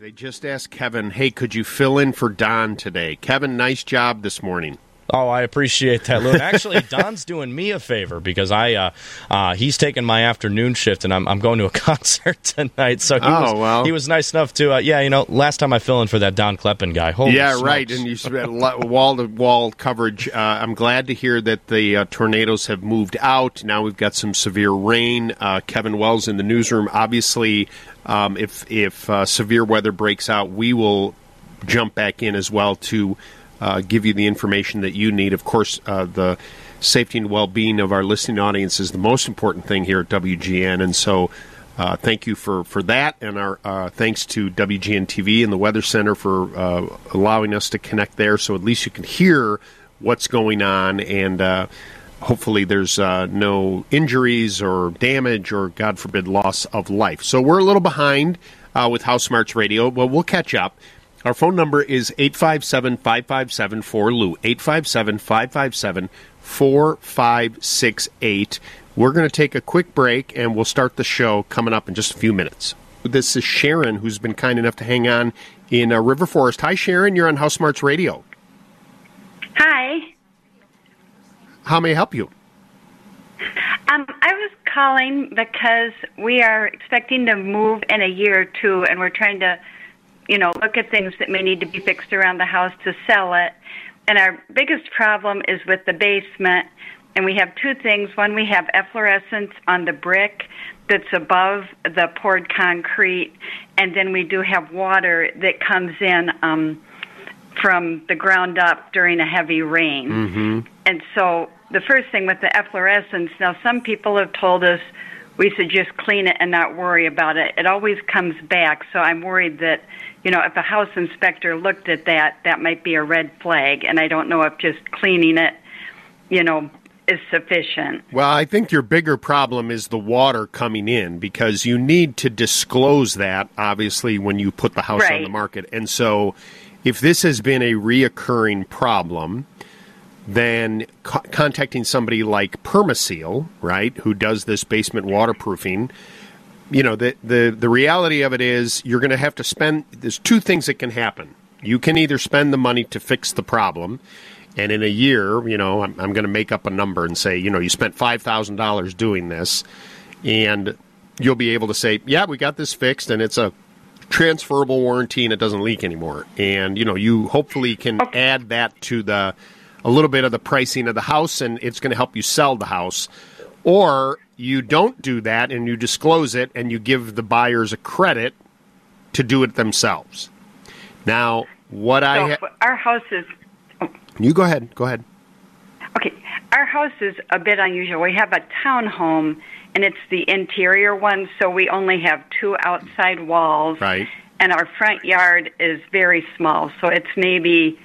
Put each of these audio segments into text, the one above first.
They just asked Kevin, hey, could you fill in for Don today? Kevin, nice job this morning. Oh, I appreciate that, Lou. Actually, Don's doing me a favor because he's taking my afternoon shift, and I'm going to a concert tonight. So he was nice enough to, last time I filled in for that Don Kleppen guy. Holy smokes. Right, and you had wall-to-wall coverage. I'm glad to hear that the tornadoes have moved out. Now we've got some severe rain. Kevin Wells in the newsroom. Obviously, if severe weather breaks out, we will jump back in as well to give you the information that you need. Of course, the safety and well-being of our listening audience is the most important thing here at WGN, and so thank you for that, and our thanks to WGN-TV and the Weather Center for allowing us to connect there, so at least you can hear what's going on, and hopefully there's no injuries or damage or, God forbid, loss of life. So we're a little behind with House Smarts Radio, but we'll catch up. Our phone number is 857-557-4LOU, 857-557-4568. We're going to take a quick break, and we'll start the show coming up in just a few minutes. This is Sharon, who's been kind enough to hang on in River Forest. Hi, Sharon. You're on House Smarts Radio. Hi. How may I help you? I was calling because we are expecting to move in a year or two, and we're trying to look at things that may need to be fixed around the house to sell it. And our biggest problem is with the basement. And we have two things. One, we have efflorescence on the brick that's above the poured concrete. And then we do have water that comes in from the ground up during a heavy rain. Mm-hmm. And so the first thing with the efflorescence, now some people have told us we should just clean it and not worry about it. It always comes back, so I'm worried that, if a house inspector looked at that, that might be a red flag, and I don't know if just cleaning it, is sufficient. Well, I think your bigger problem is the water coming in, because you need to disclose that, obviously, when you put the house on the market. And so if this has been a reoccurring problem, then contacting somebody like Perma-Seal, right, who does this basement waterproofing, the reality of it is you're going to have to spend, there's two things that can happen. You can either spend the money to fix the problem, and in a year, I'm going to make up a number and say, you spent $5,000 doing this, and you'll be able to say, yeah, we got this fixed, and it's a transferable warranty, and it doesn't leak anymore. And, you hopefully can add that to a little bit of the pricing of the house, and it's going to help you sell the house. Or you don't do that and you disclose it and you give the buyers a credit to do it themselves. Now, our house is... Oh. You go ahead. Go ahead. Okay. Our house is a bit unusual. We have a townhome, and it's the interior one, so we only have two outside walls. Right. And our front yard is very small, so it's maybe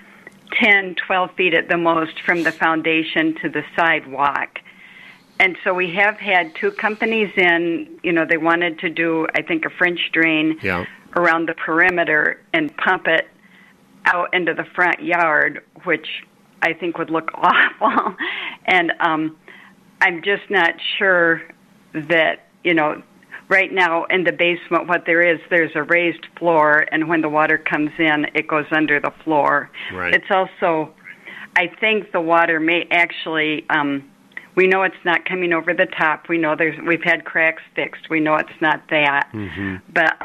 10, 12 feet at the most from the foundation to the sidewalk. And so we have had two companies in, they wanted to do, I think, a French drain around the perimeter and pump it out into the front yard, which I think would look awful. And I'm just not sure that, right now in the basement what there is, there's a raised floor, and when the water comes in, it goes under the floor. Right. It's also, I think the water may actually, we know it's not coming over the top. We know we've had cracks fixed. We know it's not that. Mm-hmm. But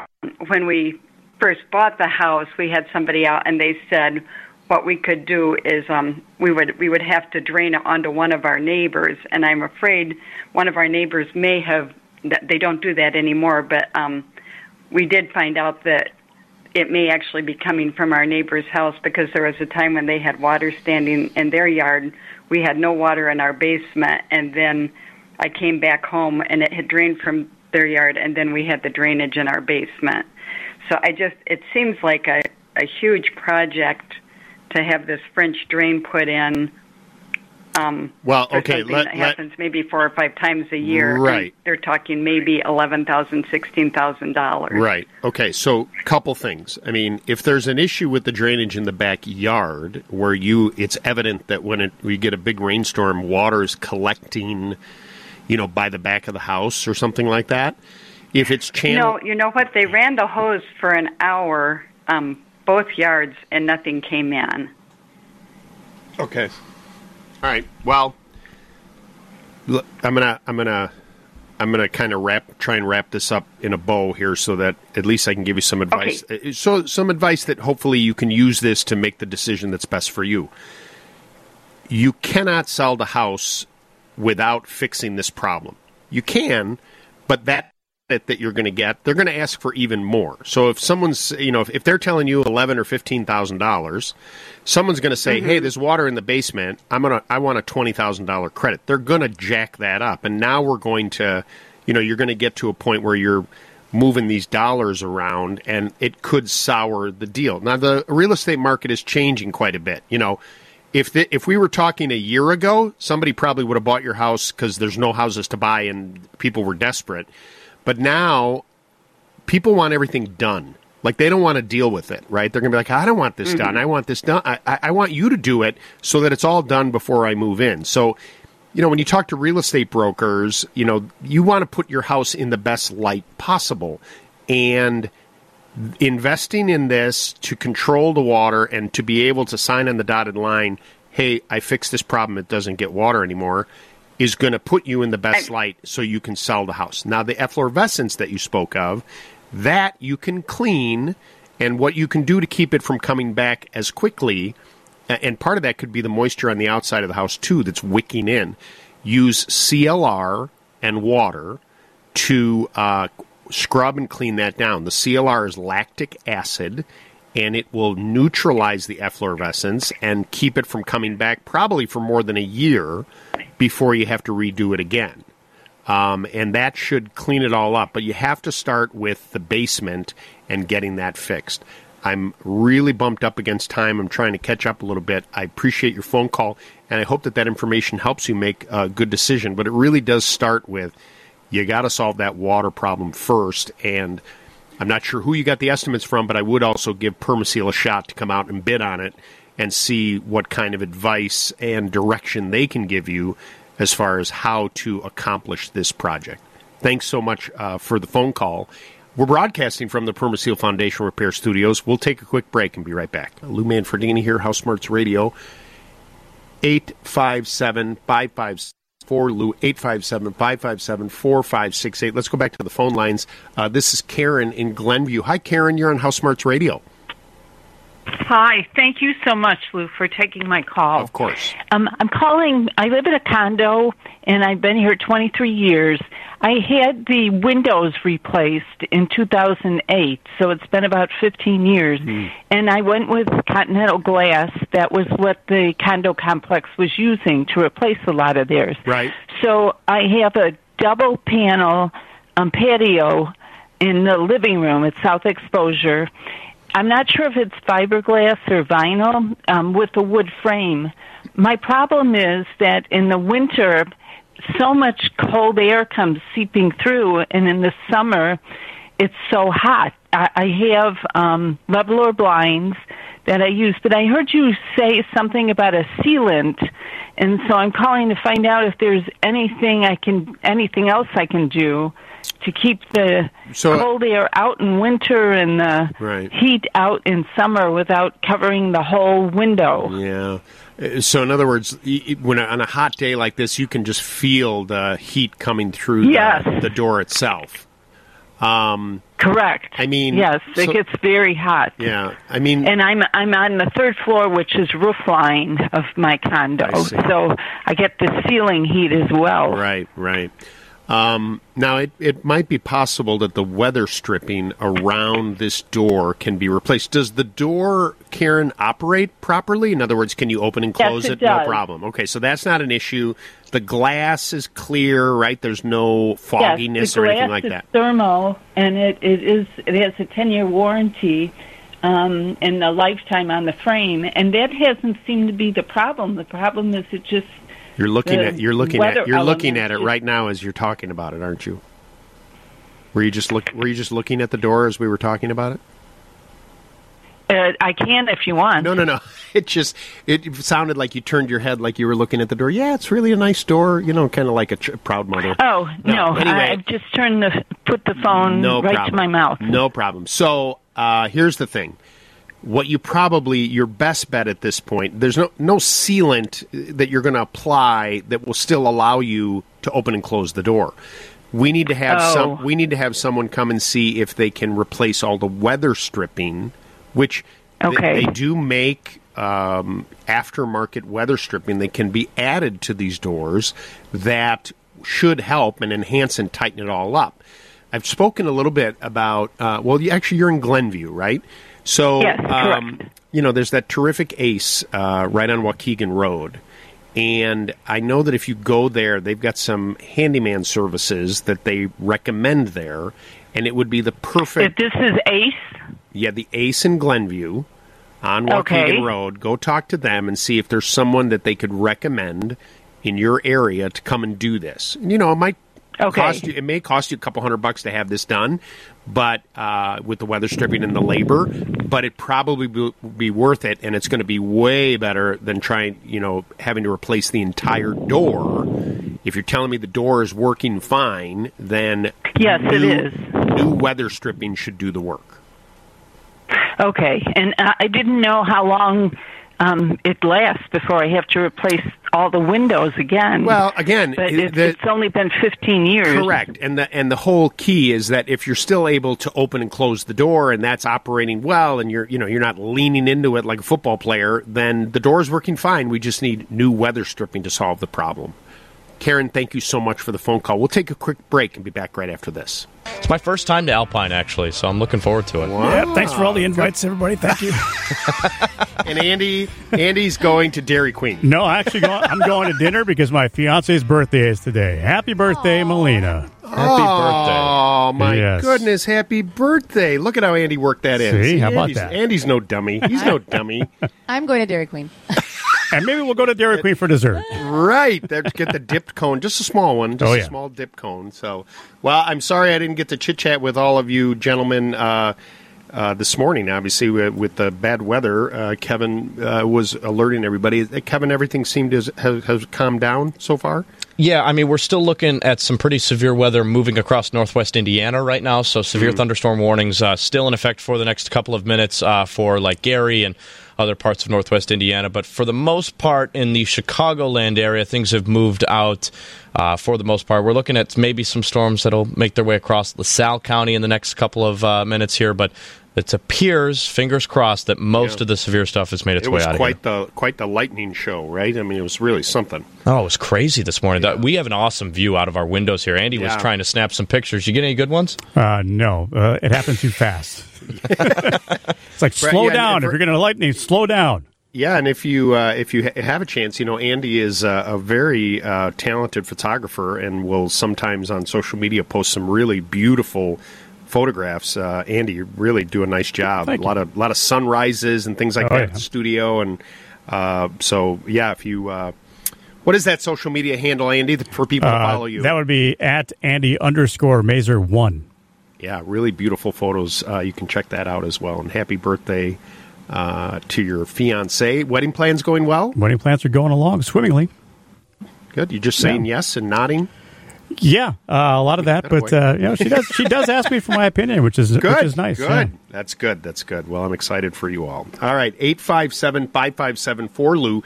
when we first bought the house, we had somebody out, and they said what we could do is we would have to drain it onto one of our neighbors, and I'm afraid one of our neighbors may have. They don't do that anymore, but we did find out that it may actually be coming from our neighbor's house, because there was a time when they had water standing in their yard. We had no water in our basement, and then I came back home, and it had drained from their yard, and then we had the drainage in our basement. So it seems like a huge project to have this French drain put in. Happens maybe 4 or 5 times a year. Right. They're talking maybe $11,000, $16,000. Right. Okay. So, couple things. I mean, if there's an issue with the drainage in the backyard, where it's evident that when we get a big rainstorm, water is collecting, by the back of the house or something like that. if it's channel? No, you know what? They ran the hose for an hour, both yards, and nothing came in. Okay. All right. Well, look, I'm gonna kind of try and wrap this up in a bow here, so that at least I can give you some advice. Okay. So some advice that hopefully you can use this to make the decision that's best for you. You cannot sell the house without fixing this problem. You can, but that you're going to get, they're going to ask for even more. So if someone's, if they're telling you $11,000 or $15,000, someone's going to say, mm-hmm. Hey, there's water in the basement. I want a $20,000 credit. They're going to jack that up. And now we're going to, you're going to get to a point where you're moving these dollars around and it could sour the deal. Now the real estate market is changing quite a bit. If we were talking a year ago, somebody probably would have bought your house because there's no houses to buy and people were desperate. But now, people want everything done. Like, they don't want to deal with it, right? They're going to be like, I don't want this mm-hmm. done. I want this done. I want you to do it so that it's all done before I move in. So, when you talk to real estate brokers, you want to put your house in the best light possible. And investing in this to control the water and to be able to sign on the dotted line, hey, I fixed this problem, it doesn't get water anymore, is going to put you in the best light so you can sell the house. Now, the efflorescence that you spoke of, that you can clean, and what you can do to keep it from coming back as quickly, and part of that could be the moisture on the outside of the house, too, that's wicking in. Use CLR and water to scrub and clean that down. The CLR is lactic acid, and it will neutralize the efflorescence and keep it from coming back probably for more than a year before you have to redo it again. And that should clean it all up. But you have to start with the basement and getting that fixed. I'm really bumped up against time. I'm trying to catch up a little bit. I appreciate your phone call, and I hope that information helps you make a good decision. But it really does start with you got to solve that water problem first, and I'm not sure who you got the estimates from, but I would also give Perma-Seal a shot to come out and bid on it and see what kind of advice and direction they can give you as far as how to accomplish this project. Thanks so much for the phone call. We're broadcasting from the Perma-Seal Foundation Repair Studios. We'll take a quick break and be right back. Lou Manfredini here, House Smarts Radio, 857-556. For Lou, 857-557-4568. Let's go back to the phone lines. This is Karen in Glenview. Hi, Karen. You're on House Smarts Radio. Hi. Thank you so much, Lou, for taking my call. Of course. I'm calling. I live in a condo, and I've been here 23 years. I had the windows replaced in 2008, so it's been about 15 years. Mm. And I went with Continental Glass. That was what the condo complex was using to replace a lot of theirs. Right. So I have a double panel patio in the living room. It's south exposure. I'm not sure if it's fiberglass or vinyl with a wood frame. My problem is that in the winter, so much cold air comes seeping through, and in the summer, it's so hot. I have Levolor blinds that I use, but I heard you say something about a sealant, and so I'm calling to find out if there's anything else I can do to keep the cold air out in winter and the heat out in summer without covering the whole window. Yeah. So in other words, when on a hot day like this, you can just feel the heat coming through the door itself. Correct. I mean, yes, it gets very hot. Yeah, I mean, and I'm on the third floor, which is roofline of my condo, so I get the ceiling heat as well. Right. Now, it might be possible that the weather stripping around this door can be replaced. Does the door, Karen, operate properly? In other words, can you open and close it? Does. No problem. Okay, so that's not an issue. The glass is clear, right? There's no fogginess or anything like that. The glass is thermal, and it has a 10-year warranty and a lifetime on the frame, and that hasn't seemed to be the problem. The problem is it just... You're looking at it right now as you're talking about it, aren't you? Were you just looking at the door as we were talking about it? I can if you want. No. It sounded like you turned your head like you were looking at the door. Yeah, it's really a nice door, you know, kind of like a proud mother. Oh, no. Anyway, I just put the phone to my mouth. No problem. So here's the thing. What you probably, your best bet at this point, there's no sealant that you're going to apply that will still allow you to open and close the door. We need to have we need to have someone come and see if they can replace all the weather stripping, which they do make aftermarket weather stripping that can be added to these doors that should help and enhance and tighten it all up. I've spoken a little bit about, you're in Glenview, right? So, yes, you know, there's that terrific Ace right on Waukegan Road. And I know that if you go there, they've got some handyman services that they recommend there. And it would be the perfect... If this is Ace? Yeah, the Ace in Glenview on Waukegan Road. Go talk to them and see if there's someone that they could recommend in your area to come and do this. And, you know, it might... It may cost you $200 to have this done, but with the weather stripping and the labor, but it probably will be worth it, and it's going to be way better than having to replace the entire door. If you're telling me the door is working fine, then yes, it is. New weather stripping should do the work. Okay, and I didn't know how long it lasts before I have to replace all the windows again. Well, again... But it's only been 15 years. Correct. And the whole key is that if you're still able to open and close the door and that's operating well and you're not leaning into it like a football player, then the door's working fine. We just need new weather stripping to solve the problem. Karen, thank you so much for the phone call. We'll take a quick break and be back right after this. It's my first time to Alpine, actually, so I'm looking forward to it. Wow. Yeah, thanks for all the invites, everybody. Thank you. And Andy's going to Dairy Queen. No, I'm going to dinner because my fiance's birthday is today. Happy birthday, Melina. Happy birthday. Oh, my goodness. Happy birthday. Look at how Andy worked that in. See, how about that? Andy's no dummy. He's no dummy. I'm going to Dairy Queen. And maybe we'll go to Dairy Queen for dessert. Right. Get the dipped cone, just a small one, a small dip cone. So, well, I'm sorry I didn't get to chit-chat with all of you gentlemen this morning. Obviously, with the bad weather, Kevin was alerting everybody. Kevin, everything seemed to has calmed down so far? Yeah, I mean, we're still looking at some pretty severe weather moving across northwest Indiana right now, so severe thunderstorm warnings still in effect for the next couple of minutes for, like, Gary and other parts of northwest Indiana. But for the most part, in the Chicagoland area, things have moved out for the most part. We're looking at maybe some storms that'll make their way across LaSalle County in the next couple of minutes here. But it appears, fingers crossed, that most of the severe stuff has made its way out of here. It was quite the lightning show, right? I mean, it was really something. Oh, it was crazy this morning. Yeah. We have an awesome view out of our windows here. Andy was trying to snap some pictures. You get any good ones? No. It happened too fast. It's like, slow down. If you're going to lightning, slow down. Yeah, and if you have a chance, you know, Andy is a very talented photographer and will sometimes on social media post some really beautiful photographs. Andy, you really do a nice job. A lot of sunrises and things like that in the studio. And if you... what is that social media handle, Andy, for people to follow you? That would be at Andy_Mazer1. Yeah, really beautiful photos. You can check that out as well. And happy birthday to your fiancé. Wedding plans going well? Wedding plans are going along swimmingly. Good. You're just saying yes and nodding? Yeah, a lot of that, but she does ask me for my opinion, which is nice. Good, yeah. That's good, that's good. Well, I'm excited for you all. All right, 857-5574-LOU,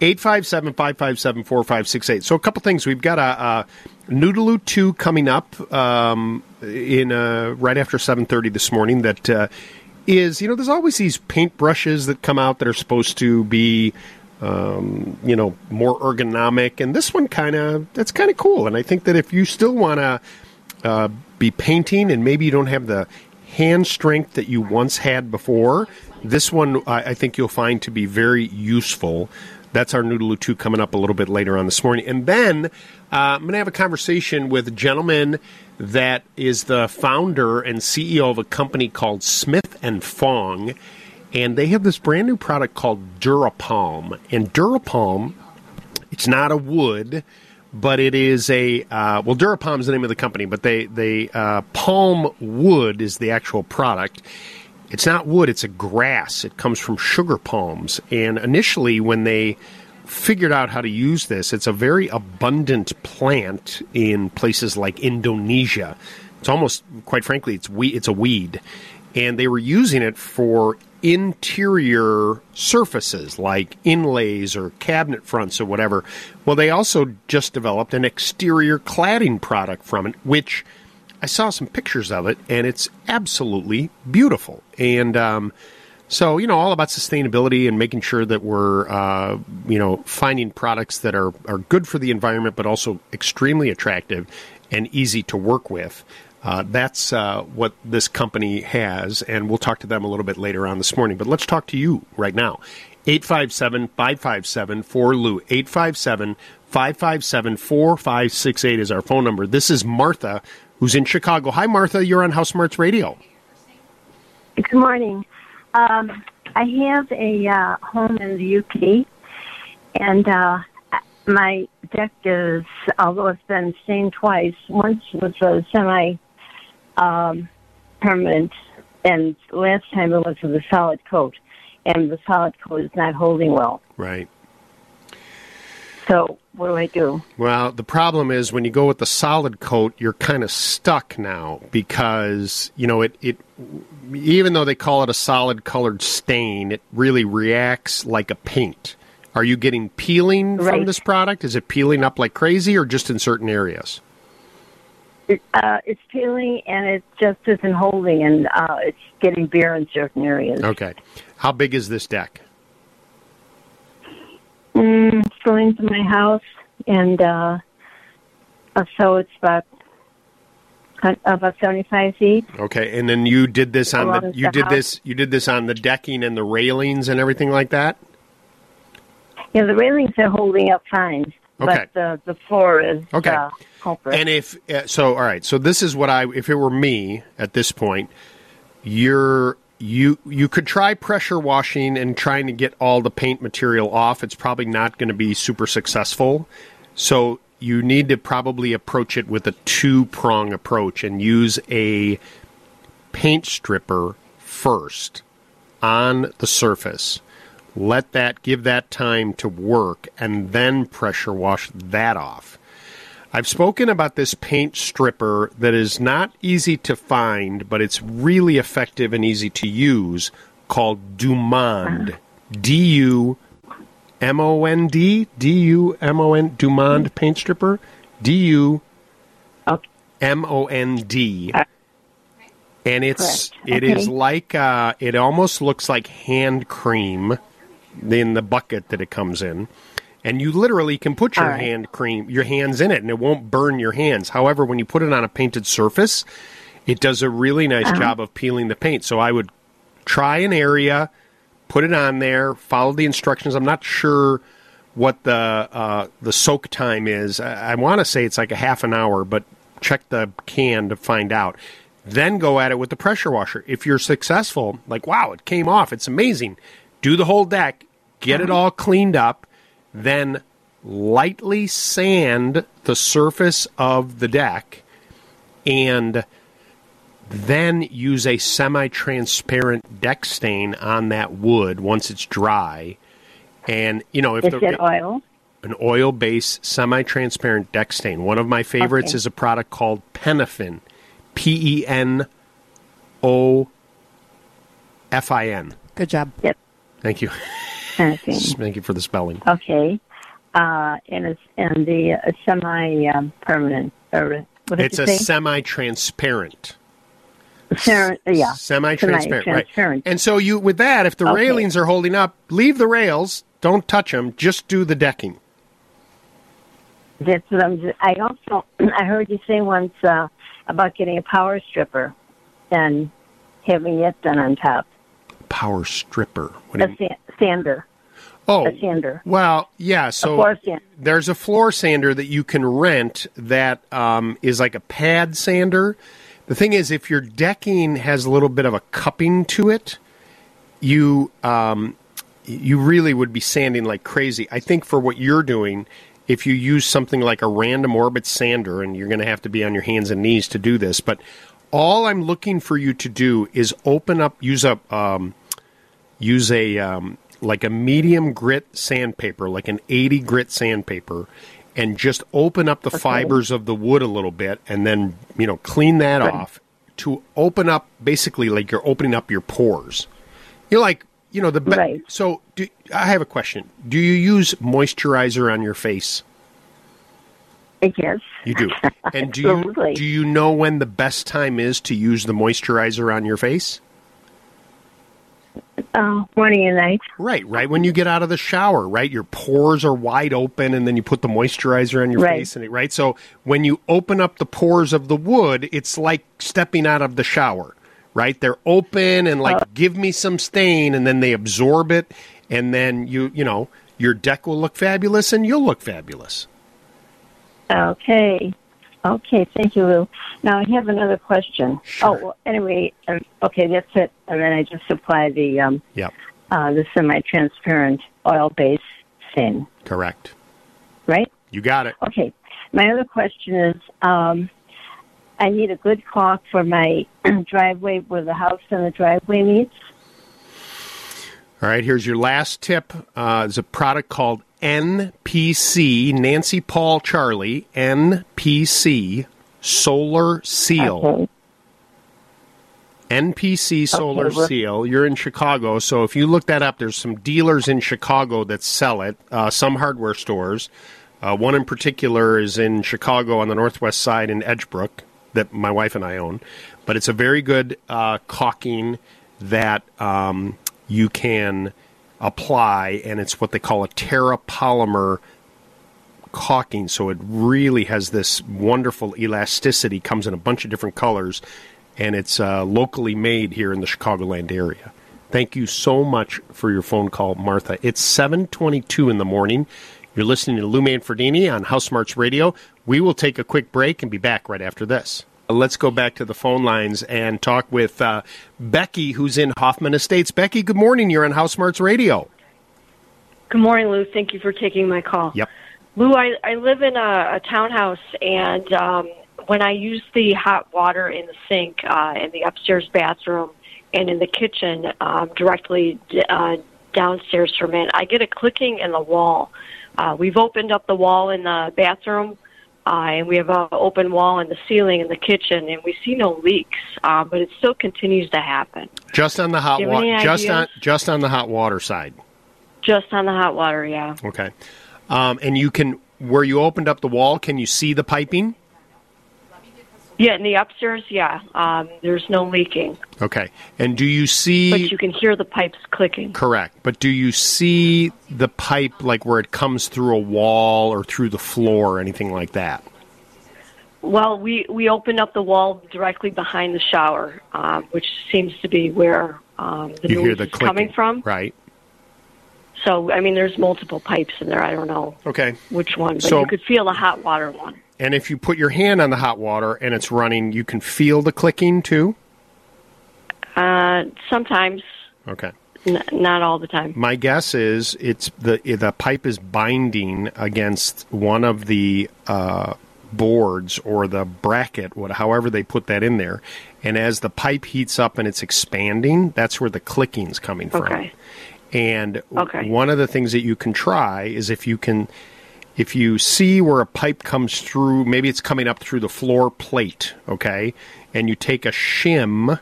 857-557-4568. So a couple things. We've got a Noodaloo 2 coming up in right after 7:30 this morning that is, you know, there's always these paintbrushes that come out that are supposed to be more ergonomic, and this one that's kind of cool. And I think that if you still want to be painting and maybe you don't have the hand strength that you once had before, this one I think you'll find to be very useful. That's our Noodaloo 2 coming up a little bit later on this morning. And then I'm going to have a conversation with a gentleman that is the founder and CEO of a company called Smith and Fong. And they have this brand new product called Durapalm. And Durapalm, it's not a wood, but it is a, Durapalm is the name of the company, but palm wood is the actual product. It's not wood, it's a grass. It comes from sugar palms. And initially when they figured out how to use this, it's a very abundant plant in places like Indonesia. It's almost, quite frankly, it's a weed. And they were using it for interior surfaces like inlays or cabinet fronts or whatever. Well, they also just developed an exterior cladding product from it, which I saw some pictures of it, and it's absolutely beautiful. And so, you know, all about sustainability and making sure that we're, you know, finding products that are good for the environment, but also extremely attractive and easy to work with. That's what this company has, and we'll talk to them a little bit later on this morning. But let's talk to you right now. 857-557-4LOU. 857-557-4568 is our phone number. This is Martha, who's in Chicago. Hi, Martha. You're on House Smarts Radio. Good morning. I have a home in the UK, and my deck is, although it's been stained twice, once was a semi-permanent, and last time it was with a solid coat, and the solid coat is not holding well. Right. So what do I do? Well, the problem is when you go with the solid coat, you're kind of stuck now because, you know, it even though they call it a solid colored stain, it really reacts like a paint. Are you getting peeling from this product? Is it peeling up like crazy or just in certain areas? It's peeling and it just isn't holding, and it's getting bare in certain areas. Okay. How big is this deck? It's going to my house, and so it's about 75 feet. Okay, and then you did this on you did this on the decking and the railings and everything like that? Yeah, the railings are holding up fine, but the floor is culprit. And all right, so this is what if it were me at this point, you could try pressure washing and trying to get all the paint material off. It's probably not going to be super successful. So you need to probably approach it with a two-prong approach and use a paint stripper first on the surface. Let that, give that time to work, and then pressure wash that off. I've spoken about this paint stripper that is not easy to find, but it's really effective and easy to use, called Dumond. D-U-M-O-N-D? D-U-M-O-N, Dumond paint stripper? D-U-M-O-N-D. And it is like, it almost looks like hand cream in the bucket that it comes in. And you literally can put your hands in it, and it won't burn your hands. However, when you put it on a painted surface, it does a really nice job of peeling the paint. So I would try an area, put it on there, follow the instructions. I'm not sure what the soak time is. I want to say it's like a half an hour, but check the can to find out. Then go at it with the pressure washer. If you're successful, like, wow, it came off, it's amazing. Do the whole deck, get it all cleaned up. Then lightly sand the surface of the deck, and then use a semi-transparent deck stain on that wood once it's dry. And, you know, an oil-based semi-transparent deck stain. One of my favorites is a product called Penofin, Penofin. Good job. Yep. Thank you. Thank you for the spelling. Okay. And it's in the semi-permanent. It's a semi-transparent. Semi-transparent, right. And so you, with that, if the railings are holding up, leave the rails. Don't touch them. Just do the decking. That's what I heard you say once about getting a power stripper and having it done on top. Power stripper. What do you mean? Sander. Oh, a sander. Well, yeah. So there's a floor sander that you can rent that is like a pad sander. The thing is, if your decking has a little bit of a cupping to it, you really would be sanding like crazy. I think for what you're doing, if you use something like a random orbit sander, and you're going to have to be on your hands and knees to do this, but All I'm looking for you to do is open up, use a like a medium grit sandpaper, like an 80 grit sandpaper, and just open up the fibers of the wood a little bit, and then, you know, clean that off to open up, basically like you're opening up your pores. You're like, you know, the best. Right. So I have a question. Do you use moisturizer on your face? Yes. You do. And do you know when the best time is to use the moisturizer on your face? Morning and night. Right when you get out of the shower, right? Your pores are wide open, and then you put the moisturizer on your face, and right? So when you open up the pores of the wood, it's like stepping out of the shower, right? They're open and like, give me some stain, and then they absorb it, and then you know, your deck will look fabulous, and you'll look fabulous. Okay, thank you, Lou. Now, I have another question. Sure. Oh, well, anyway, okay, that's it. And then I just apply the semi-transparent oil-based stain. Correct. Right? You got it. Okay. My other question is, I need a good caulk for my driveway where the house and the driveway meets. All right, here's your last tip. There's a product called N-P-C, Nancy Paul Charlie, N-P-C Solar Seal. Okay. N-P-C Solar Seal. You're in Chicago, so if you look that up, there's some dealers in Chicago that sell it, some hardware stores. One in particular is in Chicago on the northwest side in Edgebrook that my wife and I own. But it's a very good caulking that you can apply, and it's what they call a terrapolymer caulking, so it really has this wonderful elasticity, comes in a bunch of different colors, and it's locally made here in the Chicagoland area. Thank you so much for your phone call, Martha. It's 7:22 in the morning. You're listening to Lou Manfredini on House Smarts Radio. We will take a quick break and be back right after this. Let's go back to the phone lines and talk with Becky, who's in Hoffman Estates. Becky, good morning. You're on House Smarts Radio. Good morning, Lou. Thank you for taking my call. Yep. Lou, I live in a townhouse, and when I use the hot water in the sink, in the upstairs bathroom, and in the kitchen, directly downstairs from it, I get a clicking in the wall. We've opened up the wall in the bathroom, and we have an open wall in the ceiling in the kitchen, and we see no leaks, but it still continues to happen. Just on the hot water, just on the hot water side. Just on the hot water, yeah. Okay, and you can, where you opened up the wall, can you see the piping? Yeah, in the upstairs, yeah. There's no leaking. Okay, and do you see? But you can hear the pipes clicking. Correct, but do you see the pipe, like where it comes through a wall or through the floor or anything like that? Well, we opened up the wall directly behind the shower, which seems to be where the noise is coming from. Right. So, I mean, there's multiple pipes in there. I don't know which one, but so, you could feel the hot water one. And if you put your hand on the hot water and it's running, you can feel the clicking too? Sometimes. Okay. Not all the time. My guess is it's the pipe is binding against one of the boards or the bracket, however they put that in there. And as the pipe heats up and it's expanding, that's where the clicking's coming from. Okay. And one of the things that you can try is if you see where a pipe comes through, maybe it's coming up through the floor plate, okay? And you take a shim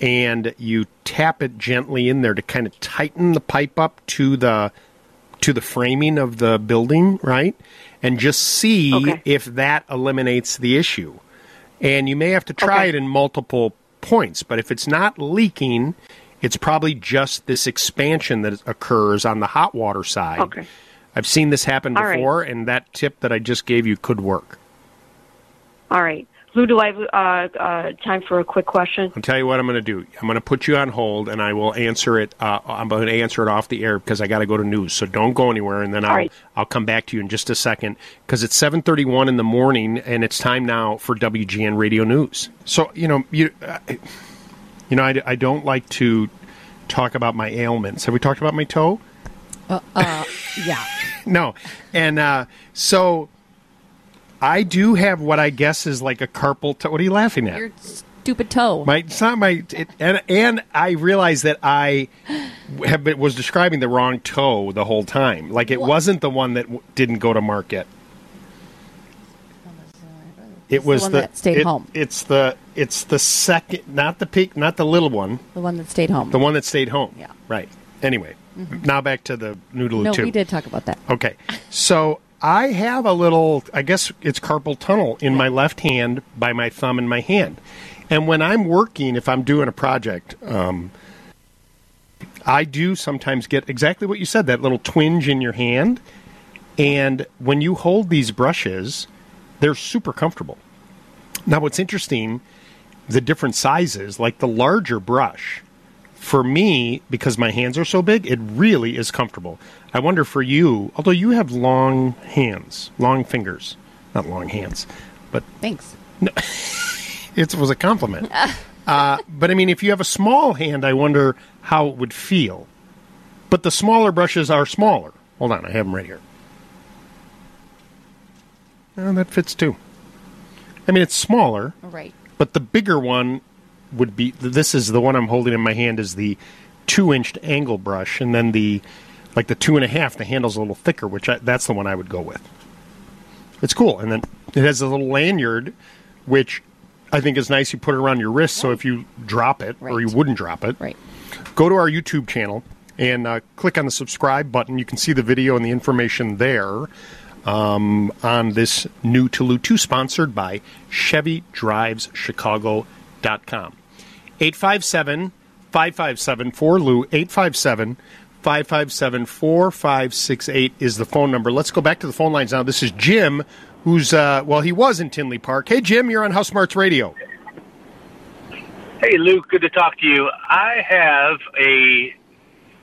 and you tap it gently in there to kind of tighten the pipe up to the framing of the building, right? And just see if that eliminates the issue. And you may have to try it in multiple points, but if it's not leaking, it's probably just this expansion that occurs on the hot water side. Okay. I've seen this happen before, and that tip that I just gave you could work. All right. Lou, do I have time for a quick question? I'll tell you what I'm going to do. I'm going to put you on hold, and I will answer it. I'm going to answer it off the air because I got to go to news, so don't go anywhere, and then I'll come back to you in just a second because it's 7:31 in the morning, and it's time now for WGN Radio News. So, I don't like to talk about my ailments. Have we talked about my toe? Yeah. No. And so I do have what I guess is like a carpal toe. What are you laughing at? Your stupid toe. And I realized that I was describing the wrong toe the whole time. Like, it wasn't the one that didn't go to market. It was the one that stayed home. It's the second, not the peak, not the little one. The one that stayed home. The one that stayed home. Yeah. Right. Anyway, now back to the Noodaloo. No, we did talk about that. Okay. So I have a little, I guess it's carpal tunnel in my left hand by my thumb and my hand. And when I'm working, if I'm doing a project, I do sometimes get exactly what you said, that little twinge in your hand. And when you hold these brushes, they're super comfortable. Now, what's interesting, the different sizes, like the larger brush, for me, because my hands are so big, it really is comfortable. I wonder for you, although you have long hands, long fingers, not long hands, but... Thanks. No, it was a compliment. But, I mean, if you have a small hand, I wonder how it would feel. But the smaller brushes are smaller. Hold on, I have them right here. Oh, that fits too. I mean, it's smaller. Right. But the bigger one would be, this is the one I'm holding in my hand, is the 2-inch angle brush. And then the 2.5, the handle's a little thicker, which that's the one I would go with. It's cool. And then it has a little lanyard, which I think is nice. You put it around your wrist, so if you drop it, or you wouldn't drop it. Right. Go to our YouTube channel and click on the subscribe button. You can see the video and the information there. On this new Tooloo 2 sponsored by ChevyDrivesChicago.com. 857-557-4LOO, 857-557-4568 is the phone number. Let's go back to the phone lines now. This is Jim, who's, he was in Tinley Park. Hey, Jim, you're on House Smarts Radio. Hey, Luke, good to talk to you. I have a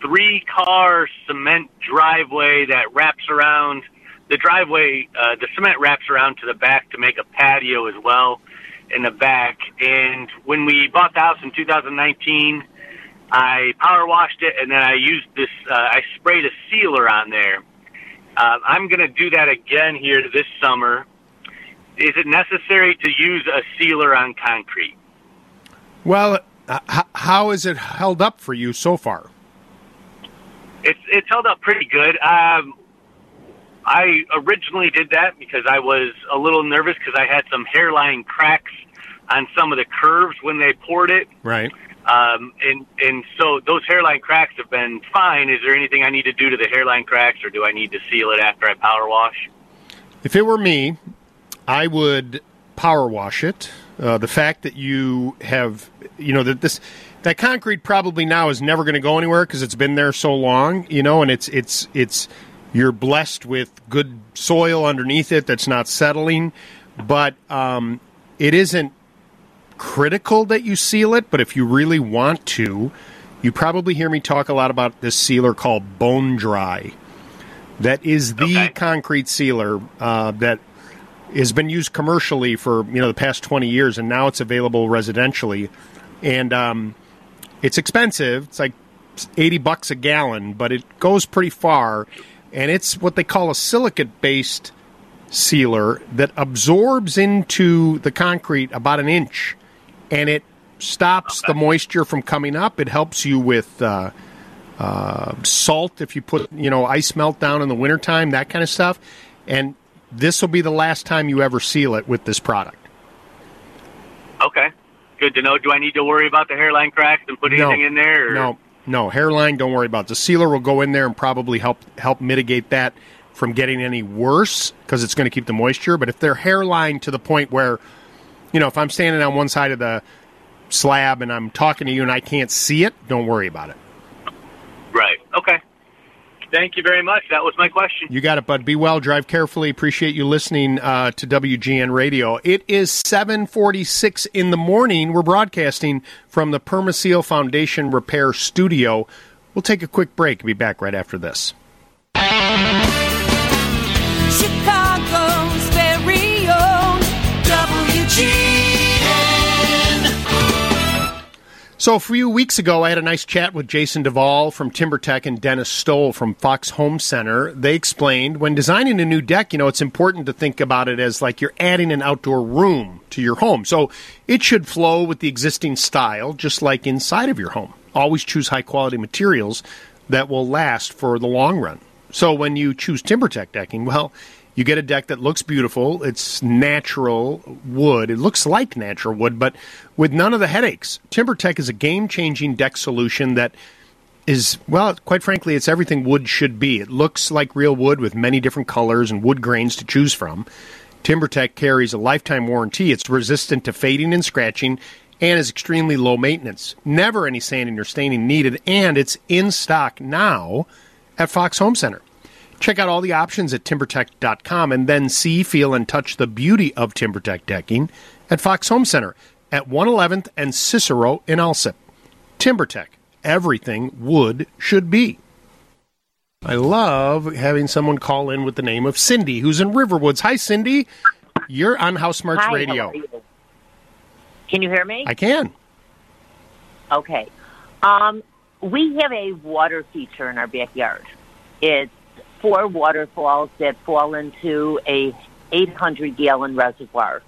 3-car cement driveway that wraps around... The driveway, the cement wraps around to the back to make a patio as well in the back. And when we bought the house in 2019, I power washed it, and then I used this, I sprayed a sealer on there. I'm going to do that again here this summer. Is it necessary to use a sealer on concrete? Well, how is it held up for you so far? It's held up pretty good. I originally did that because I was a little nervous because I had some hairline cracks on some of the curves when they poured it. Right. And so those hairline cracks have been fine. Is there anything I need to do to the hairline cracks, or do I need to seal it after I power wash? If it were me, I would power wash it. The fact that you have, that that concrete probably now is never going to go anywhere because it's been there so long, and it's you're blessed with good soil underneath it that's not settling, but it isn't critical that you seal it. But if you really want to, you probably hear me talk a lot about this sealer called Bone Dry. That is the concrete sealer that has been used commercially for the past 20 years, and now it's available residentially. And it's expensive. It's like $80 a gallon, but it goes pretty far. And it's what they call a silicate-based sealer that absorbs into the concrete about 1 inch. And it stops the moisture from coming up. It helps you with salt if you put, ice melt down in the wintertime, that kind of stuff. And this will be the last time you ever seal it with this product. Okay. Good to know. Do I need to worry about the hairline cracks and put anything in there? Or? No, hairline, don't worry about it. The sealer will go in there and probably help mitigate that from getting any worse because it's going to keep the moisture. But if they're hairline to the point where, if I'm standing on one side of the slab and I'm talking to you and I can't see it, don't worry about it. Right. Okay. Thank you very much. That was my question. You got it, bud. Be well. Drive carefully. Appreciate you listening to WGN Radio. It is 7:46 in the morning. We're broadcasting from the Perma-Seal Foundation Repair Studio. We'll take a quick break. Be back right after this. Chicago's very own WGN. So a few weeks ago, I had a nice chat with Jason Duvall from TimberTech and Dennis Stoll from Fox Home Center. They explained when designing a new deck, you know, it's important to think about it as like you're adding an outdoor room to your home. So it should flow with the existing style, just like inside of your home. Always choose high-quality materials that will last for the long run. So when you choose TimberTech decking, well, you get a deck that looks beautiful. It's natural wood. It looks like natural wood, but with none of the headaches. TimberTech is a game-changing deck solution that is, well, quite frankly, it's everything wood should be. It looks like real wood with many different colors and wood grains to choose from. TimberTech carries a lifetime warranty. It's resistant to fading and scratching and is extremely low maintenance. Never any sanding or staining needed, and it's in stock now at Fox Home Center. Check out all the options at TimberTech.com and then see, feel, and touch the beauty of TimberTech decking at Fox Home Center at 111th and Cicero in Alsip. TimberTech, everything wood should be. I love having someone call in with the name of Cindy, who's in Riverwoods. Hi, Cindy. You're on House Smarts Radio. Can you hear me? I can. Okay. We have a water feature in our backyard. It's 4 waterfalls that fall into a 800-gallon reservoir.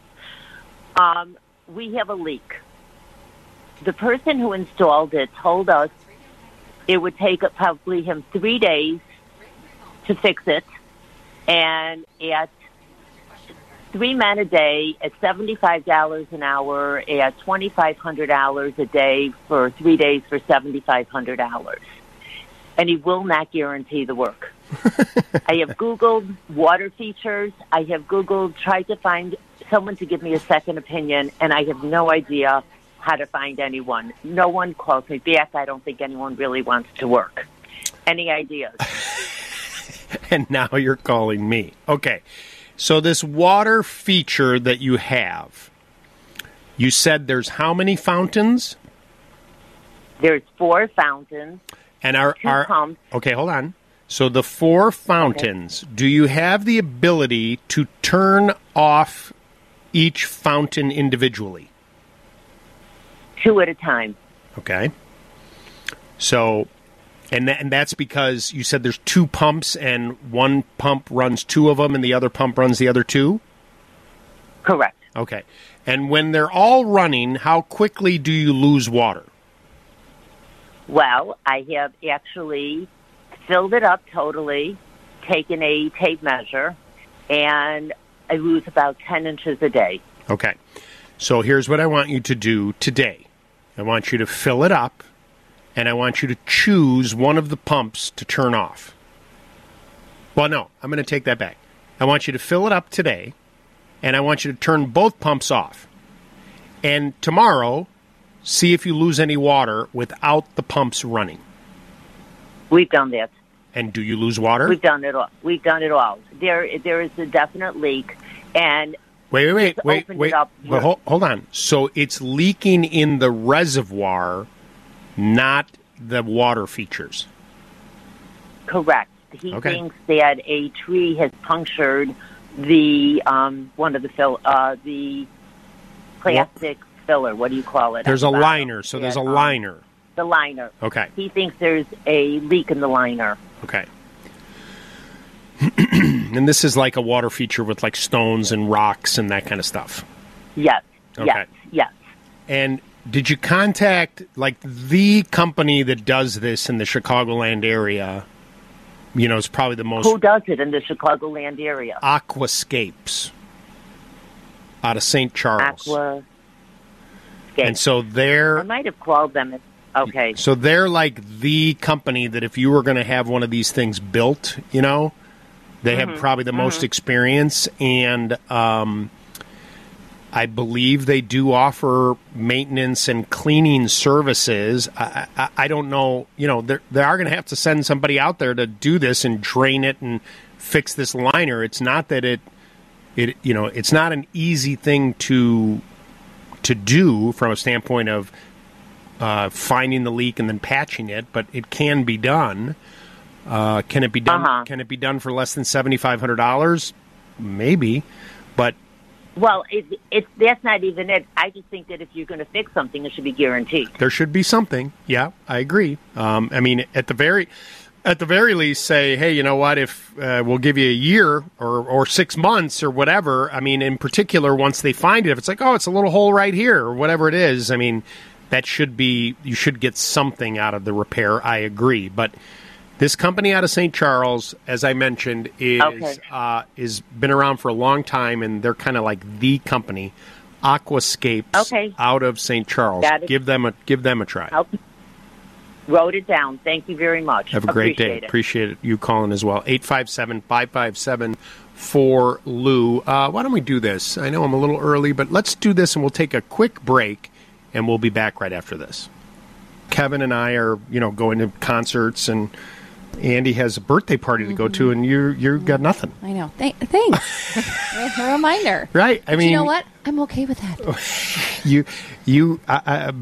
We have a leak. The person who installed it told us it would take probably him 3 days to fix it. And at 3 men a day, at $75 an hour, at $2,500 a day for 3 days for $7,500. And he will not guarantee the work. I have Googled water features. I have Googled, tried to find someone to give me a second opinion, and I have no idea how to find anyone. No one calls me back. I don't think anyone really wants to work. Any ideas? And now you're calling me. Okay. So this water feature that you have, you said there's how many fountains? There's 4 fountains. And two pumps. Okay, hold on. So the 4 fountains, okay. Do you have the ability to turn off each fountain individually? 2 at a time. Okay. So, and that's because you said there's 2 pumps and one pump runs 2 of them and the other pump runs the other 2? Correct. Okay. And when they're all running, how quickly do you lose water? Well, I have actually filled it up totally, taken a tape measure, and I lose about 10 inches a day. Okay. So here's what I want you to do today. I want you to fill it up, and I want you to choose one of the pumps to turn off. Well, no, I'm going to take that back. I want you to fill it up today, and I want you to turn both pumps off. And tomorrow, see if you lose any water without the pumps running. We've done that. And do you lose water? We've done it all. We've done it all. There is a definite leak, and wait. But hold on. So it's leaking in the reservoir, not the water features. Correct. He thinks that a tree has punctured the one of the plastic filler. What do you call it? There's a liner. So there's a liner. The liner. Okay. He thinks there's a leak in the liner. Okay. And this is like a water feature with like stones and rocks and that kind of stuff. Yes. Okay. Yes. And did you contact like the company that does this in the Chicagoland area? You know, it's probably the most. Who does it in the Chicagoland area? Aquascapes out of St. Charles. Aquascapes. And so they're. I might have called them. Okay. So they're like the company that if you were going to have one of these things built, you know, they have probably the most experience. And I believe they do offer maintenance and cleaning services. I don't know. You know, they are going to have to send somebody out there to do this and drain it and fix this liner. It's not that it you know, it's not an easy thing to do from a standpoint of finding the leak and then patching it, but it can be done. Can it be done? Can it be done for less than $7,500? Maybe, but Well, that's not even it. I just think that if you're going to fix something, it should be guaranteed. There should be something. Yeah, I agree. I mean, at the very least, say, hey, you know what, if we'll give you a year or 6 months or whatever. I mean, in particular, once they find it, if it's like, oh, it's a little hole right here or whatever it is, I mean, that should be, you should get something out of the repair. I agree. But this company out of St. Charles, as I mentioned, is been around for a long time, and they're kind of like the company, Aquascapes, out of St. Charles. Give them a try. Okay. Wrote it down. Thank you very much. Have a great day. Appreciate it. You calling as well. 857-557-4LOU. Why don't we do this? I know I'm a little early, but let's do this, and we'll take a quick break, and we'll be back right after this. Kevin and I are, going to concerts, and Andy has a birthday party to go to, and you got nothing. I know. Thanks. A reminder. Right. I mean, but you know what? I'm okay with that.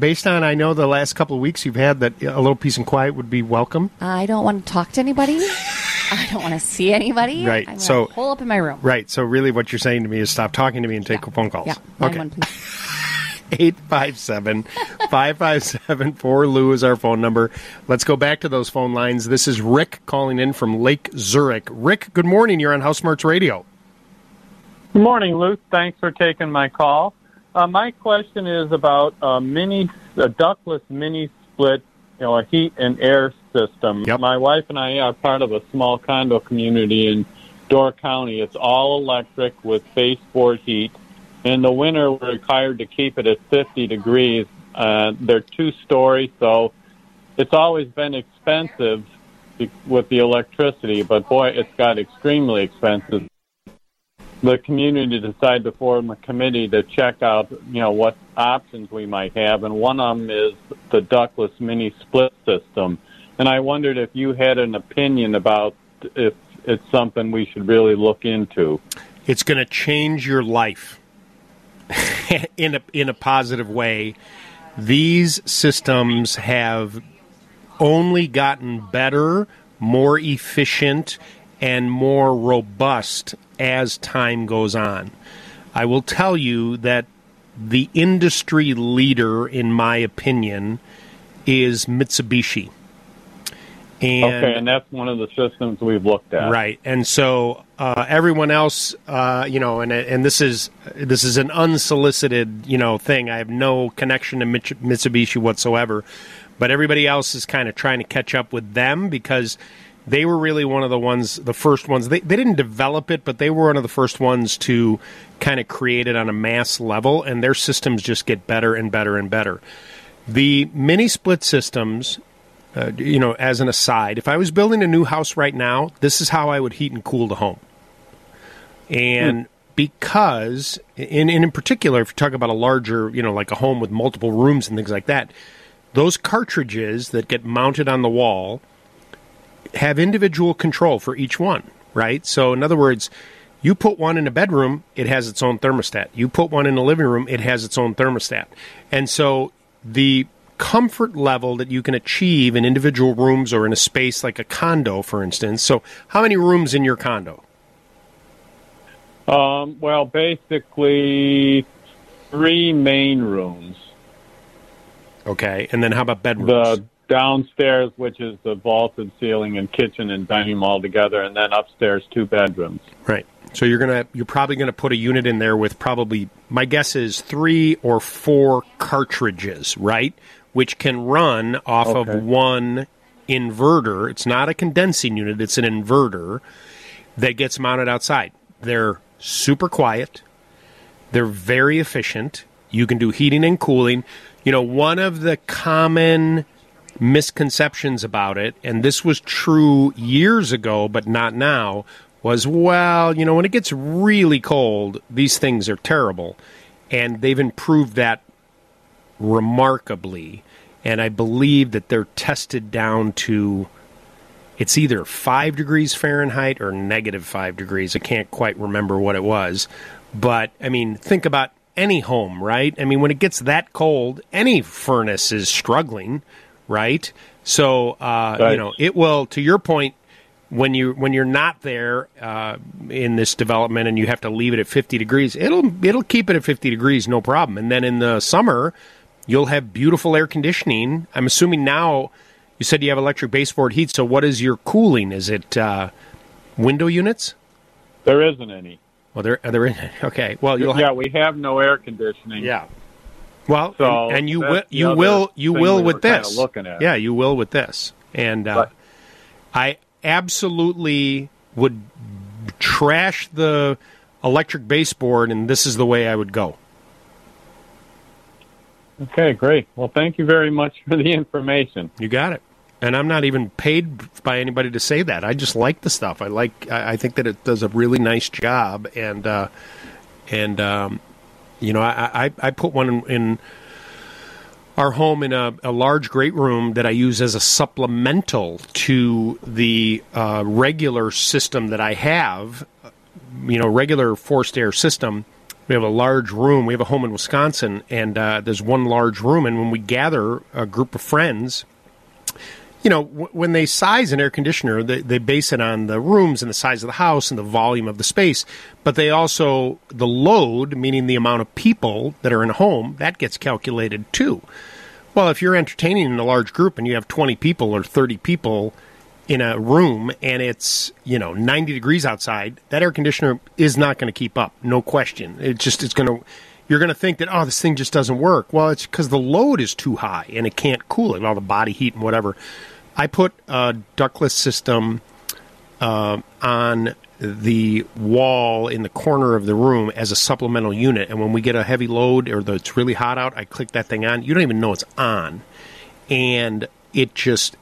Based on, I know the last couple of weeks you've had, that a little peace and quiet would be welcome. I don't want to talk to anybody. I don't want to see anybody. Right. I'm so hole up in my room. Right. So really, what you're saying to me is stop talking to me and take phone calls. Yeah. Okay. 857-557-4LOU is our phone number. Let's go back to those phone lines. This is Rick calling in from Lake Zurich. Rick, good morning. You're on House Smarts Radio. Good morning, Lou. Thanks for taking my call. My question is about a ductless mini split, a heat and air system. Yep. My wife and I are part of a small condo community in Door County. It's all electric with baseboard heat. In the winter, we're required to keep it at 50 degrees. They're two-story, so it's always been expensive with the electricity, but, boy, it's got extremely expensive. The community decided to form a committee to check out, what options we might have, and one of them is the ductless mini split system. And I wondered if you had an opinion about if it's something we should really look into. It's going to change your life. In a positive way. These systems have only gotten better, more efficient, and more robust as time goes on. I will tell you that the industry leader, in my opinion, is Mitsubishi. And that's one of the systems we've looked at. Right, and so everyone else, and this is an unsolicited, thing. I have no connection to Mitsubishi whatsoever, but everybody else is kind of trying to catch up with them because they were really one of the first ones. They didn't develop it, but they were one of the first ones to kind of create it on a mass level, and their systems just get better and better and better. The mini split systems... as an aside, if I was building a new house right now, this is how I would heat and cool the home. And because, in particular, if you talk about a larger, like a home with multiple rooms and things like that, those cartridges that get mounted on the wall have individual control for each one, right? So, in other words, you put one in a bedroom, it has its own thermostat. You put one in a living room, it has its own thermostat. And so, the comfort level that you can achieve in individual rooms or in a space like a condo, for instance. So how many rooms in your condo? Well, basically 3 main rooms. Okay. And then how about bedrooms? The downstairs, which is the vaulted ceiling and kitchen and dining room all together, and then upstairs 2 bedrooms. Right. So you're probably going to put a unit in there with probably, my guess is 3 or 4 cartridges, right? Which can run off of one inverter. It's not a condensing unit. It's an inverter that gets mounted outside. They're super quiet. They're very efficient. You can do heating and cooling. One of the common misconceptions about it, and this was true years ago but not now, was, when it gets really cold, these things are terrible. And they've improved that remarkably, and I believe that they're tested down to, it's either 5 degrees Fahrenheit or negative 5 degrees. I can't quite remember what it was. But, I mean, think about any home, right? I mean, when it gets that cold, any furnace is struggling, right? So, it will, to your point, when you're not there in this development and you have to leave it at 50 degrees, it'll keep it at 50 degrees, no problem. And then in the summer, you'll have beautiful air conditioning. I'm assuming now you said you have electric baseboard heat, so what is your cooling? Is it window units? There isn't any. Well, there isn't. Okay. Well, we have no air conditioning. Yeah. Well, so and you will with this. Yeah, you will with this. And I absolutely would trash the electric baseboard, and this is the way I would go. Okay, great. Well, thank you very much for the information. You got it. And I'm not even paid by anybody to say that. I just like the stuff. I think that it does a really nice job. And I put one in our home in a large great room that I use as a supplemental to the regular system that I have, regular forced air system. We have a large room. We have a home in Wisconsin, and there's one large room. And when we gather a group of friends, when they size an air conditioner, they base it on the rooms and the size of the house and the volume of the space. But they also, the load, meaning the amount of people that are in a home, that gets calculated too. Well, if you're entertaining in a large group and you have 20 people or 30 people in a room and it's, 90 degrees outside, that air conditioner is not going to keep up, no question. You're going to think that, oh, this thing just doesn't work. Well, it's because the load is too high and it can't cool it, all the body heat and whatever. I put a ductless system on the wall in the corner of the room as a supplemental unit. And when we get a heavy load or it's really hot out, I click that thing on. You don't even know it's on. And it just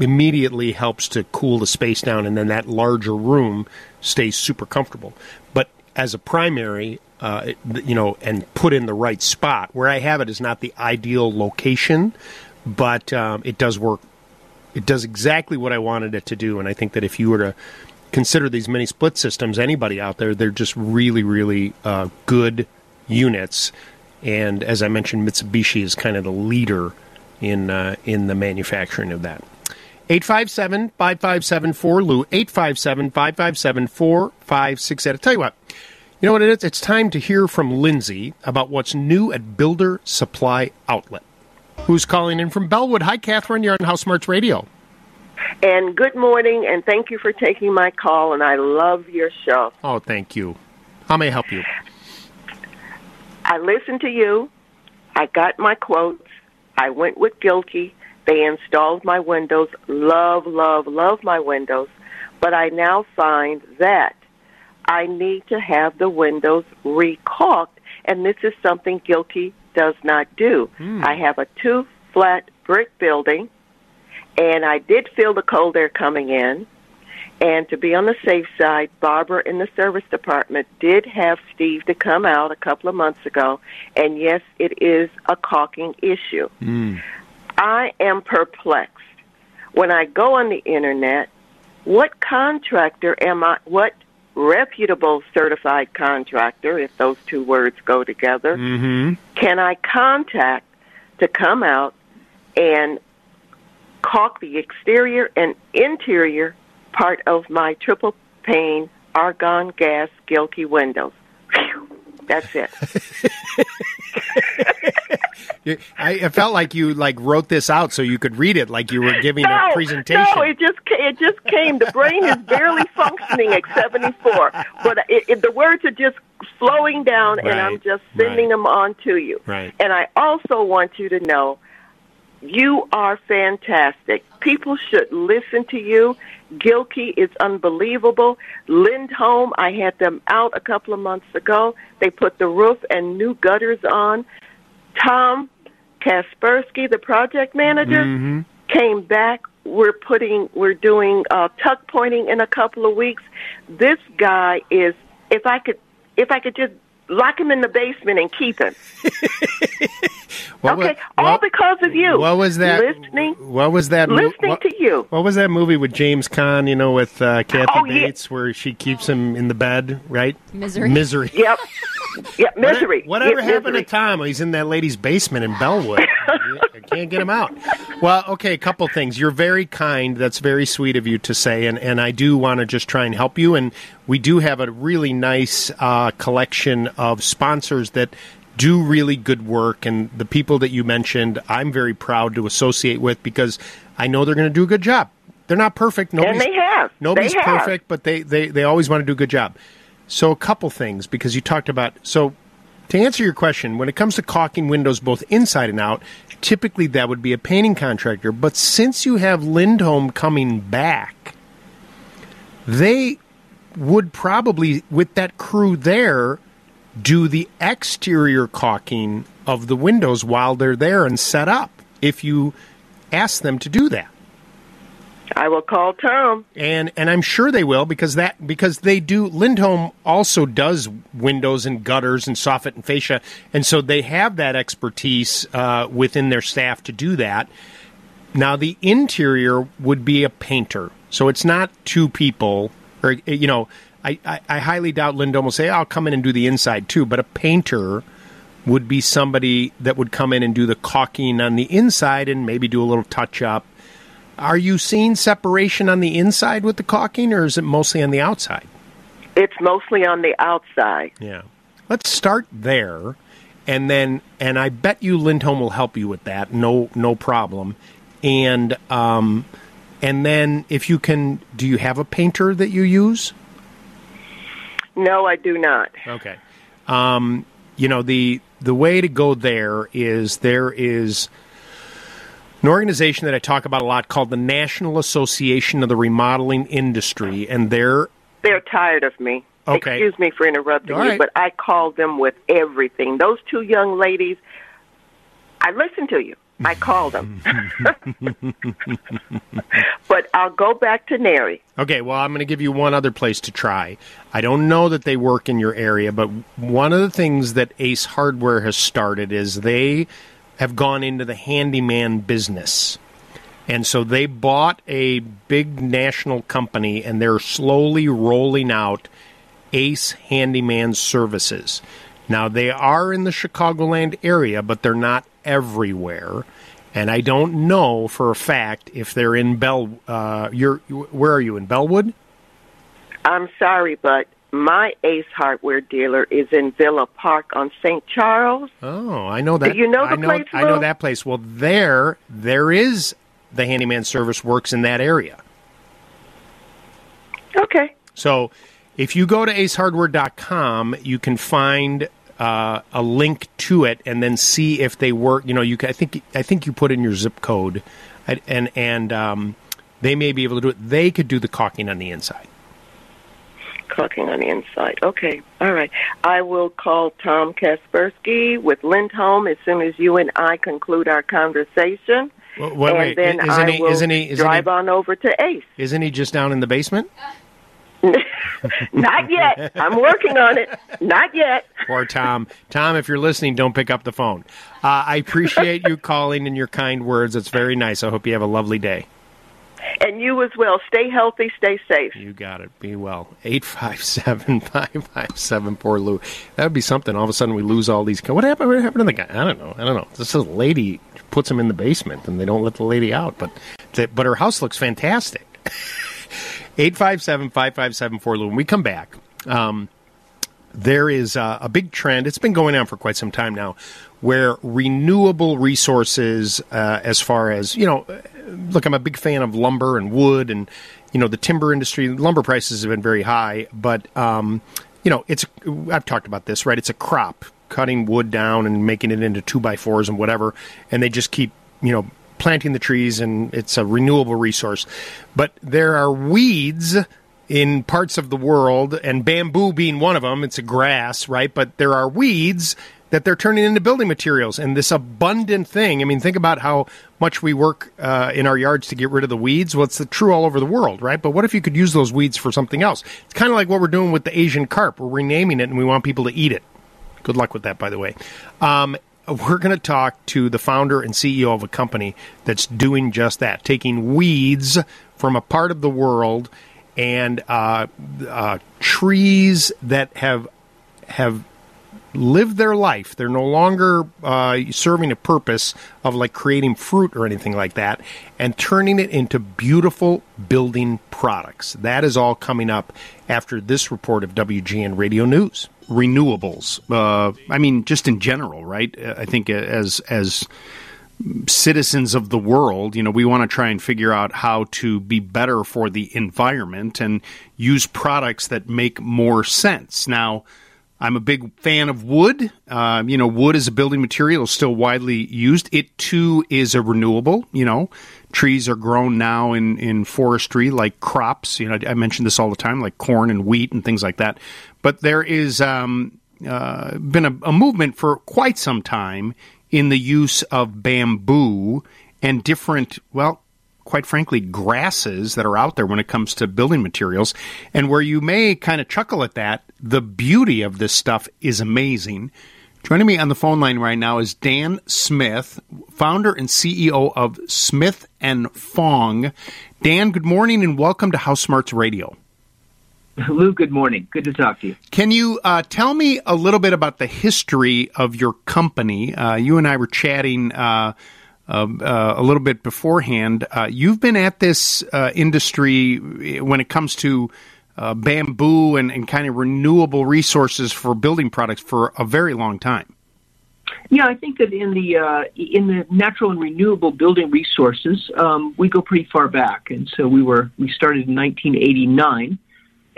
immediately helps to cool the space down. And then that larger room stays super comfortable. But as a primary, and put in the right spot. Where I have it is not the ideal location, but it does work. It does exactly what I wanted it to do, and I think that if you were to consider these mini split systems, anybody out there, they're just really, really good units. And as I mentioned, Mitsubishi is kind of the leader in the manufacturing of that. 857-557-4LOU, 857-557-4567. I'll tell you what. You know what it is? It's time to hear from Lindsay about what's new at Builder Supply Outlet. Who's calling in from Bellwood? Hi, Catherine. You're on House Smarts Radio. And good morning, and thank you for taking my call, and I love your show. Oh, thank you. How may I help you? I listened to you. I got my quotes. I went with Gilkey. They installed my windows. Love, love, love my windows. But I now find that I need to have the windows recaulked, and this is something Gilkey does not do. I have a two-flat brick building, and I did feel the cold air coming in. And to be on the safe side, Barbara in the service department did have Steve to come out a couple of months ago, and yes, it is a caulking issue. I am perplexed. When I go on the Internet, what contractor am I... what reputable certified contractor, if those two words go together, can I contact to come out and caulk the exterior and interior part of my triple pane argon gas Gilkey windows? Whew, that's it. I felt like you wrote this out so you could read it, like you were giving a presentation. No, it just came. The brain is barely functioning at 74, but the words are just flowing down, and I'm just sending them on to you. Right. And I also want you to know, you are fantastic. People should listen to you. Gilkey is unbelievable. Lindholm, I had them out a couple of months ago. They put the roof and new gutters on. Tom Kaspersky, the project manager, came back. We're doing tuck pointing in a couple of weeks. This guy is, if I could just lock him in the basement and keep him. All because of you. What was that? Listening. What was that? Listening to you. What was that movie with James Caan? With Kathy Bates, where she keeps him in the bed, right? Misery. Yep. Yeah, misery. Whatever happened to Tom? He's in that lady's basement in Bellwood. I can't get him out. Well, okay, a couple things. You're very kind. That's very sweet of you to say, and I do want to just try and help you. And we do have a really nice collection of sponsors that do really good work, and the people that you mentioned, I'm very proud to associate with because I know they're going to do a good job. They're not perfect. Nobody's perfect, but they always want to do a good job. So a couple things, because you talked about... So to answer your question, when it comes to caulking windows both inside and out, typically that would be a painting contractor. But since you have Lindholm coming back, they would probably, with that crew there, do the exterior caulking of the windows while they're there and set up, if you ask them to do that. I will call Tom. And I'm sure they will because they do. Lindholm also does windows and gutters and soffit and fascia, and so they have that expertise within their staff to do that. Now the interior would be a painter, so it's not two people. Or I highly doubt Lindholm will say, "I'll come in and do the inside too," but a painter would be somebody that would come in and do the caulking on the inside and maybe do a little touch up. Are you seeing separation on the inside with the caulking, or is it mostly on the outside? It's mostly on the outside. Yeah. Let's start there, and I bet you Lindholm will help you with that, no problem. And then if you can, do you have a painter that you use? No, I do not. Okay. The way to go there is an organization that I talk about a lot called the National Association of the Remodeling Industry, and they're tired of me. Okay. Excuse me for interrupting you, right. But I call them with everything. Those two young ladies, I listen to you. I call them. But I'll go back to Neri. Okay, well, I'm going to give you one other place to try. I don't know that they work in your area, but one of the things that Ace Hardware has started is they have gone into the handyman business. And so they bought a big national company, and they're slowly rolling out Ace Handyman Services. Now, they are in the Chicagoland area, but they're not everywhere. And I don't know for a fact if they're in where are you, in Bellwood? I'm sorry, but my Ace Hardware dealer is in Villa Park on St. Charles. Oh, I know that. Do you know the place? I know that place. Well, there is the handyman service works in that area. Okay. So if you go to acehardware.com, you can find a link to it and then see if they work. I think you put in your zip code, and they may be able to do it. They could do the caulking on the inside. Caulking on the inside. Okay. All right. I will call Tom Kaspersky with Lindholm as soon as you and I conclude our conversation. Then I will drive on over to Ace. Isn't he just down in the basement? Not yet. I'm working on it. Not yet. Poor Tom. Tom, if you're listening, don't pick up the phone. I appreciate you calling and your kind words. It's very nice. I hope you have a lovely day. And you as well. Stay healthy. Stay safe. You got it. Be well. 857-557 poor Lou. That would be something. All of a sudden we lose all these. What happened? What happened to the guy? I don't know. This is a lady puts him in the basement and they don't let the lady out. But her house looks fantastic. 857-557-4Lou. When we come back, there is a big trend. It's been going on for quite some time now, where renewable resources, as far as, look, I'm a big fan of lumber and wood and, the timber industry. Lumber prices have been very high, but, I've talked about this, right? It's a crop, cutting wood down and making it into 2x4s and whatever, and they just keep, planting the trees, and it's a renewable resource. But there are weeds in parts of the world, and bamboo being one of them. It's a grass, right? But there are weeds that they're turning into building materials. And this abundant thing, I mean, think about how much we work in our yards to get rid of the weeds. Well, it's true all over the world, right? But what if you could use those weeds for something else? It's kind of like what we're doing with the Asian carp. We're renaming it, and we want people to eat it. Good luck with that, by the way. We're going to talk to the founder and CEO of a company that's doing just that, taking weeds from a part of the world and trees that have live their life. They're no longer serving a purpose of like creating fruit or anything like that, and turning it into beautiful building products. That is all coming up after this report of WGN Radio News. Renewables. I mean, just in general, right? I think as citizens of the world, you know, we want to try and figure out how to be better for the environment and use products that make more sense. Now, I'm a big fan of wood. You know, wood as a building material is still widely used. It, too, is a renewable. You know, trees are grown now in forestry, like crops. You know, I mention this all the time, like corn and wheat and things like that. But there is been a movement for quite some time in the use of bamboo and different, well, quite frankly, grasses that are out there when it comes to building materials. And where you may kind of chuckle at that, the beauty of this stuff is amazing. Joining me on the phone line right now is Dan Smith, founder and CEO of Smith and Fong. Dan, good morning and welcome to House Smarts Radio. Lou, good morning. Good to talk to you. Can you tell me a little bit about the history of your company? You and I were chatting a little bit beforehand. You've been at this industry when it comes to bamboo and kind of renewable resources for building products for a very long time. Yeah, I think that in the natural and renewable building resources, we go pretty far back, and so we started in 1989,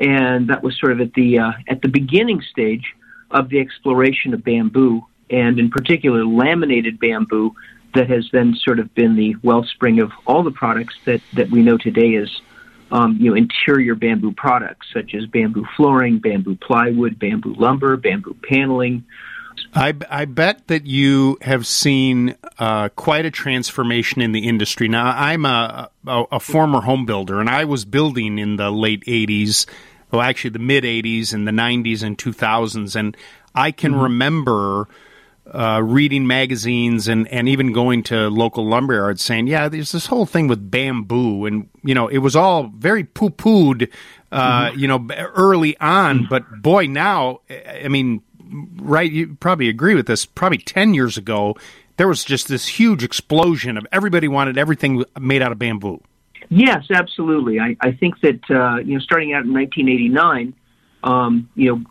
and that was sort of at the beginning stage of the exploration of bamboo, and in particular laminated bamboo. That has then sort of been the wellspring of all the products that we know today as interior bamboo products, such as bamboo flooring, bamboo plywood, bamboo lumber, bamboo paneling. I bet that you have seen quite a transformation in the industry. Now, I'm a former home builder, and I was building in the late 80s, well, actually the mid-80s and the 90s and 2000s, and I can remember reading magazines and even going to local lumberyards saying, yeah, there's this whole thing with bamboo. And, you know, it was all very poo-pooed, early on. But, boy, now, I mean, right, you probably agree with this, probably 10 years ago, there was just this huge explosion of everybody wanted everything made out of bamboo. Yes, absolutely. I think that, starting out in 1989,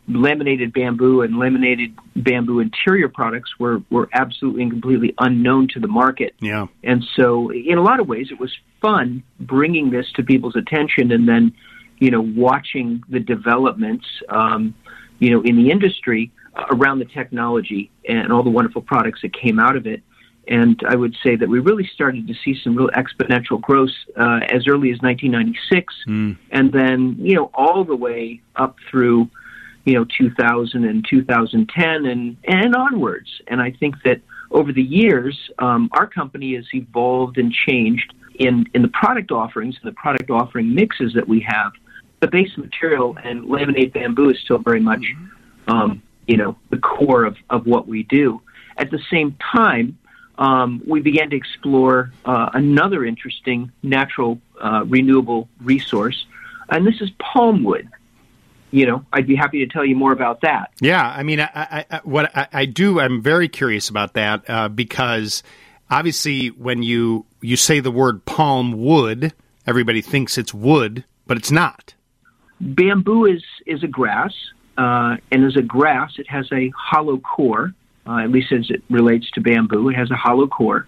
laminated bamboo and laminated bamboo interior products were absolutely and completely unknown to the market. Yeah. And so in a lot of ways, it was fun bringing this to people's attention and then, watching the developments, in the industry around the technology and all the wonderful products that came out of it. And I would say that we really started to see some real exponential growth as early as 1996, and then, all the way up through, 2000 and 2010 and onwards. And I think that over the years, our company has evolved and changed in the product offerings and the product offering mixes that we have. The base material and laminated bamboo is still very much, the core of what we do. At the same time, we began to explore another interesting natural renewable resource, and this is palm wood. I'd be happy to tell you more about that. Yeah, I mean, I'm very curious about that because obviously when you say the word palm wood, everybody thinks it's wood, but it's not. Bamboo is a grass, and as a grass, it has a hollow core. At least as it relates to bamboo, it has a hollow core.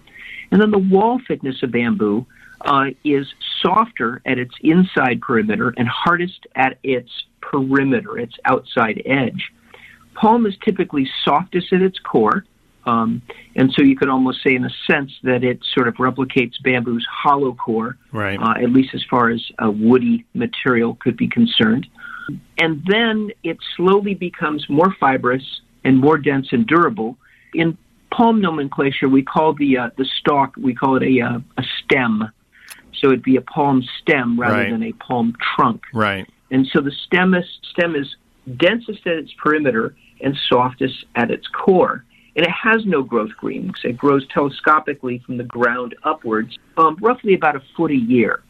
And then the wall thickness of bamboo is softer at its inside perimeter and hardest at its perimeter, its outside edge. Palm is typically softest at its core, and so you could almost say in a sense that it sort of replicates bamboo's hollow core, right. At least as far as a woody material could be concerned. And then it slowly becomes more fibrous and more dense and durable. In palm nomenclature, we call the stalk, we call it a stem. So it'd be a palm stem rather right. than a palm trunk. Right. And so the stem is densest at its perimeter and softest at its core. And it has no growth greenings. It grows telescopically from the ground upwards, roughly about a foot a year.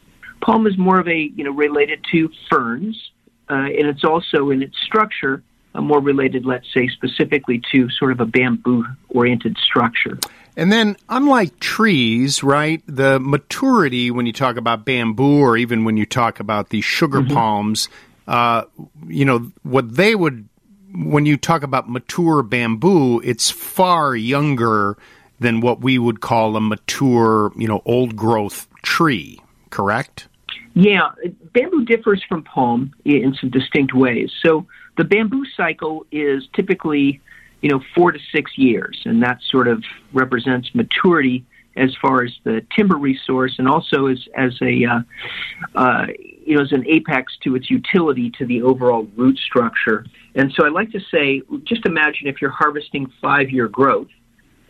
Palm is more of a, related to ferns, and it's also in its structure more related, let's say, specifically to sort of a bamboo-oriented structure. And then, unlike trees, right, the maturity when you talk about bamboo or even when you talk about the sugar palms, you know, what they would, when you talk about mature bamboo, it's far younger than what we would call a mature, you know, old-growth tree, correct? Yeah. Bamboo differs from palm in some distinct ways. So the bamboo cycle is typically, 4 to 6 years, and that sort of represents maturity as far as the timber resource and also as an apex to its utility to the overall root structure. And so I like to say, just imagine if you're harvesting 5-year growth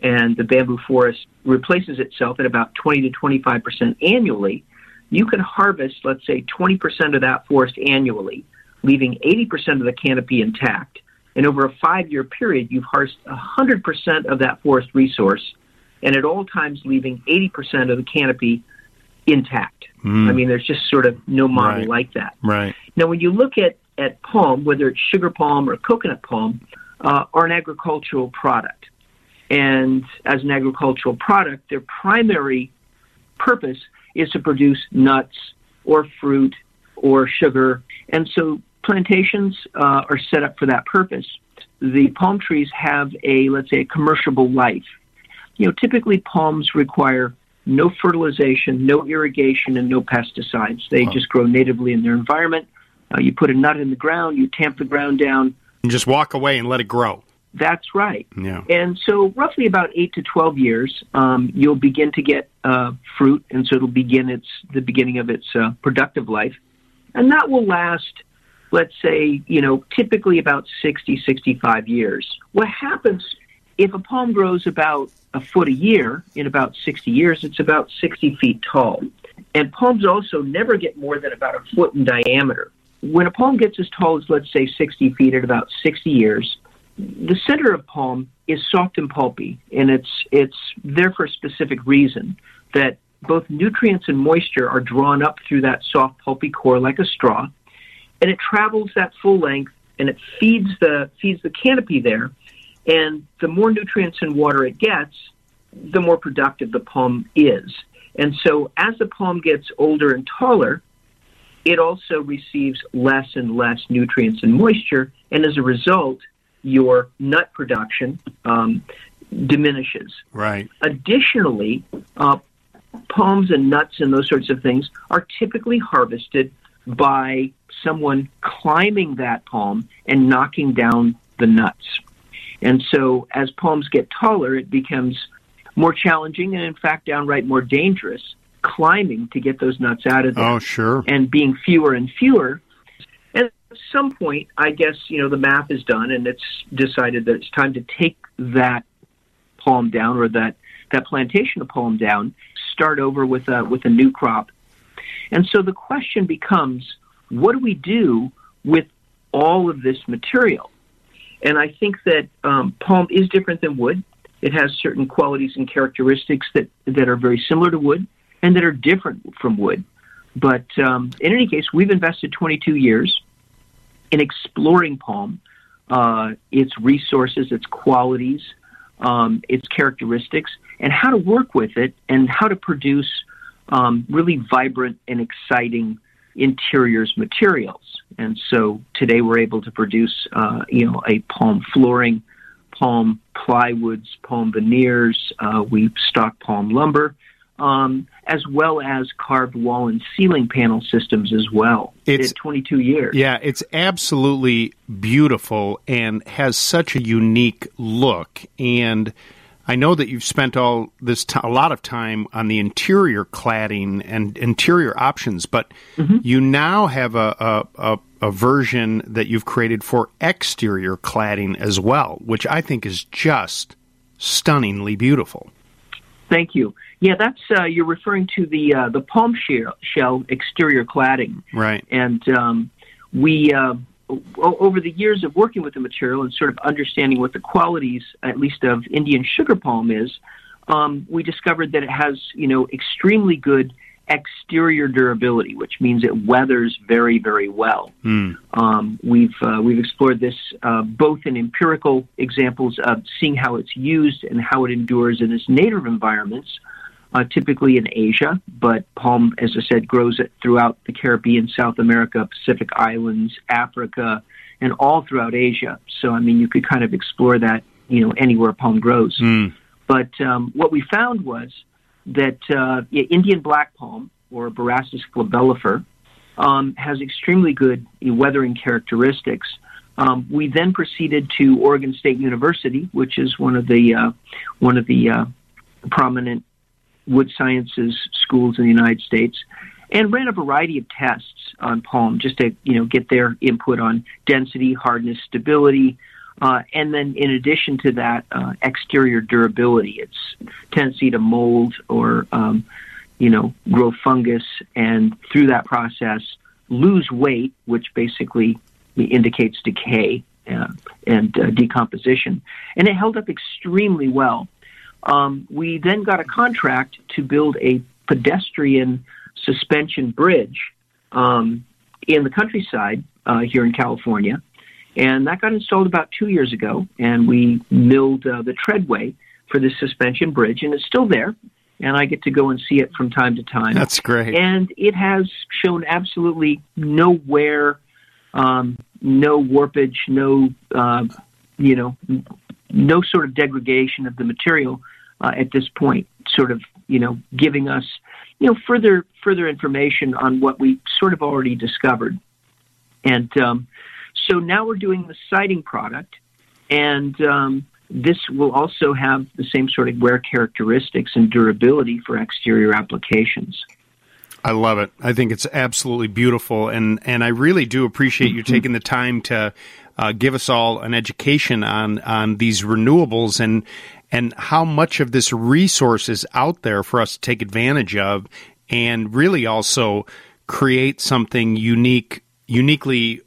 and the bamboo forest replaces itself at about 20 to 25% annually, you can harvest, let's say, 20% of that forest annually, leaving 80% of the canopy intact. And over a 5-year period, you've harvested 100% of that forest resource, and at all times leaving 80% of the canopy intact. I mean, there's just sort of no model like that. Right. Now, when you look at palm, whether it's sugar palm or coconut palm, are an agricultural product. And as an agricultural product, their primary purpose is to produce nuts or fruit or sugar. And so plantations are set up for that purpose. The palm trees have a commercial life. Typically palms require no fertilization, no irrigation, and no pesticides. They just grow natively in their environment. You put a nut in the ground, you tamp the ground down. And just walk away and let it grow. That's right. Yeah. And so roughly about 8 to 12 years, you'll begin to get fruit, and so it'll begin the beginning of its productive life. And that will last, let's say, typically about 60, 65 years. What happens if a palm grows about a foot a year, in about 60 years, it's about 60 feet tall. And palms also never get more than about a foot in diameter. When a palm gets as tall as, let's say, 60 feet at about 60 years, the center of palm is soft and pulpy, and it's there for a specific reason, that both nutrients and moisture are drawn up through that soft, pulpy core like a straw, and it travels that full length, and it feeds the canopy there, and the more nutrients and water it gets, the more productive the palm is. And so as the palm gets older and taller, it also receives less and less nutrients and moisture, and as a result, your nut production diminishes. Right. Additionally, palms and nuts and those sorts of things are typically harvested by someone climbing that palm and knocking down the nuts. And so as palms get taller, it becomes more challenging and, in fact, downright more dangerous climbing to get those nuts out of there. Oh, sure. And being fewer and fewer. At some point, I guess, the math is done and it's decided that it's time to take that palm down, or that plantation of palm down, start over with a new crop. And so the question becomes, what do we do with all of this material? And I think that palm is different than wood. It has certain qualities and characteristics that are very similar to wood and that are different from wood. But in any case, we've invested 22 years in exploring palm, its resources, its qualities, its characteristics, and how to work with it and how to produce really vibrant and exciting interiors materials. And so today we're able to produce, a palm flooring, palm plywoods, palm veneers. We stock palm lumber, as well as carved wall and ceiling panel systems as well. It's 22 years. Yeah, it's absolutely beautiful and has such a unique look. And I know that you've spent all this a lot of time on the interior cladding and interior options, but you now have a version that you've created for exterior cladding as well, which I think is just stunningly beautiful. Thank you. Yeah, that's you're referring to the palm shell exterior cladding, right? And we over the years of working with the material and sort of understanding what the qualities, at least of Indian sugar palm, is, we discovered that it has extremely good exterior durability, which means it weathers very, very well. We've explored this both in empirical examples of seeing how it's used and how it endures in its native environments, typically in Asia, but palm, as I said, grows it throughout the Caribbean, South America, Pacific Islands, Africa, and all throughout Asia. So, I mean, you could kind of explore that, you know, anywhere palm grows. But what we found was that Indian black palm, or Borassus flabellifer, has extremely good weathering characteristics. We then proceeded to Oregon State University, which is one of the prominent wood sciences schools in the United States, and ran a variety of tests on palm just to get their input on density, hardness, stability. And then in addition to that, exterior durability, its tendency to mold or, grow fungus, and through that process, lose weight, which basically indicates decay and decomposition. And it held up extremely well. We then got a contract to build a pedestrian suspension bridge in the countryside here in California. And that got installed about 2 years ago, and we milled the treadway for this suspension bridge, and it's still there, and I get to go and see it from time to time. That's great. And it has shown absolutely no wear, no warpage, no sort of degradation of the material at this point, sort of, giving us, further information on what we sort of already discovered. And, so now we're doing the siding product, and this will also have the same sort of wear characteristics and durability for exterior applications. I love it. I think it's absolutely beautiful, and I really do appreciate you taking the time to give us all an education on these renewables and how much of this resource is out there for us to take advantage of and really also create something uniquely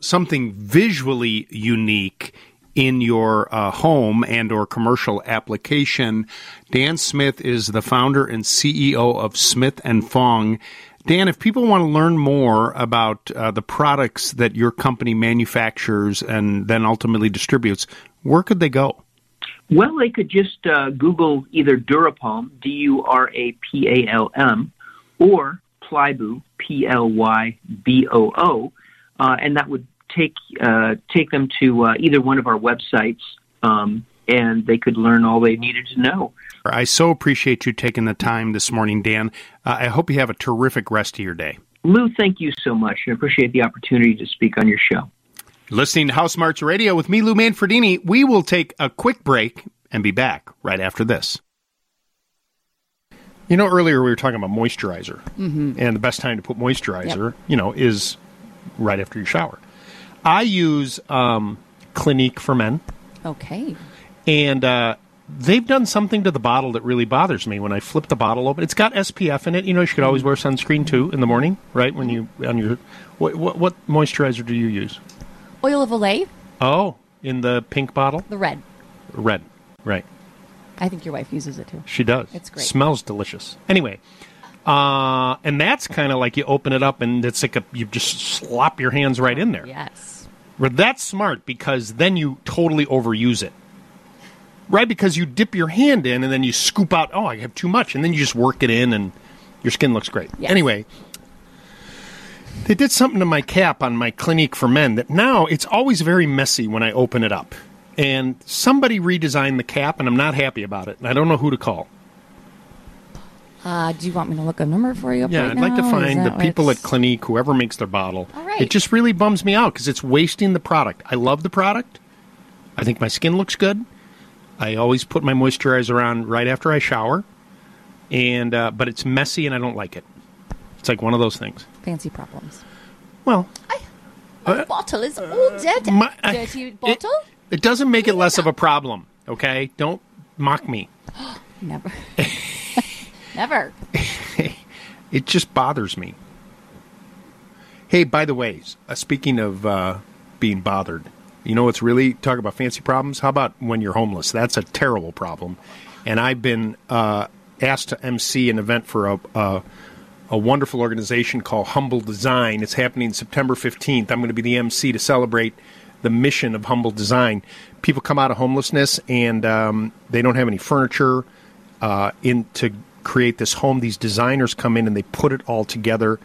something visually unique in your home and or commercial application. Dan Smith is the founder and CEO of Smith and Fong. Dan, if people want to learn more about the products that your company manufactures and then ultimately distributes, where could they go? Well, they could just Google either Durapalm, D-U-R-A-P-A-L-M, or Plyboo, P-L-Y-B-O-O, and that would take them to either one of our websites, and they could learn all they needed to know. I so appreciate you taking the time this morning, Dan. I hope you have a terrific rest of your day. Lou, thank you so much. I appreciate the opportunity to speak on your show. Listening to House Smarts Radio with me, Lou Manfredini. We will take a quick break and be back right after this. You know, earlier we were talking about moisturizer, and the best time to put moisturizer, is right after you shower. I use Clinique for men. Okay. And they've done something to the bottle that really bothers me. When I flip the bottle open, it's got SPF in it. You should always wear sunscreen too in the morning, right? When you on your what moisturizer do you use? Oil of Olay. Oh, in the pink bottle. The red. Red, right. I think your wife uses it too. She does. It's great. Smells delicious. Anyway. And that's kind of like you open it up and it's like you just slop your hands right in there. Yes. That's smart because then you totally overuse it. Right? Because you dip your hand in and then you scoop out, I have too much. And then you just work it in and your skin looks great. Yes. Anyway, they did something to my cap on my Clinique for Men that now it's always very messy when I open it up. And somebody redesigned the cap and I'm not happy about it. And I don't know who to call. Do you want me to look a number for you? Yeah, right, I'd like to find the people at Clinique, whoever makes their bottle. All right. It just really bums me out because it's wasting the product. I love the product. I think my skin looks good. I always put my moisturizer on right after I shower, and but it's messy and I don't like it. It's like one of those things. Fancy problems. Well, my bottle is all dirty. Dirty bottle? It doesn't make it less of a problem, okay? Don't mock me. Never. Never. It just bothers me. Hey, by the way, speaking of being bothered, it's really, talk about fancy problems. How about when you're homeless? That's a terrible problem. And I've been asked to emcee an event for a wonderful organization called Humble Design. It's happening September 15th. I'm going to be the emcee to celebrate the mission of Humble Design. People come out of homelessness, and they don't have any furniture in to create this home. These designers come in, and they put it all together.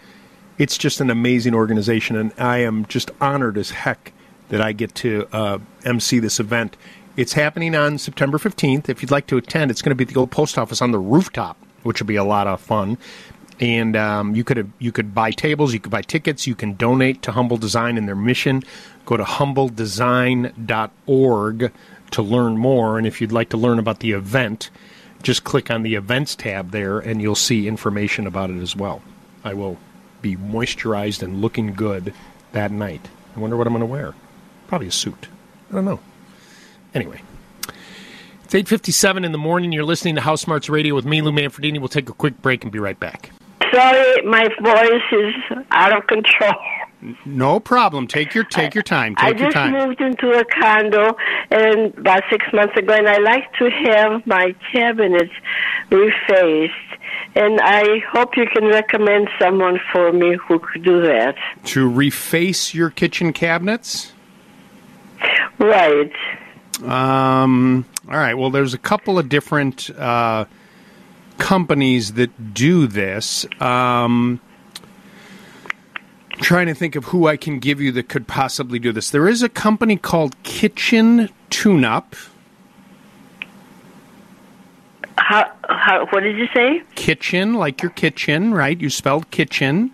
It's just an amazing organization, and I am just honored as heck that I get to emcee this event. It's happening on September 15th. If you'd like to attend, it's going to be at the old post office on the rooftop, which will be a lot of fun. And you could buy tables, you could buy tickets, you can donate to Humble Design and their mission. Go to humbledesign.org to learn more. And if you'd like to learn about the event, just click on the events tab there, and you'll see information about it as well. I will be moisturized and looking good that night. I wonder what I'm going to wear. Probably a suit. I don't know. Anyway, it's 8:57 in the morning. You're listening to House Smarts Radio with me, Lou Manfredini. We'll take a quick break and be right back. Sorry, my voice is out of control. No problem. Take your time. I just moved into a condo and about 6 months ago, and I like to have my cabinets refaced. And I hope you can recommend someone for me who could do that. To reface your kitchen cabinets? Right. All right. Well, there's a couple of different companies that do this. Trying to think of who I can give you that could possibly do this. There is a company called Kitchen Tune-Up. How, what did you say? Kitchen, like your kitchen, right? You spelled kitchen,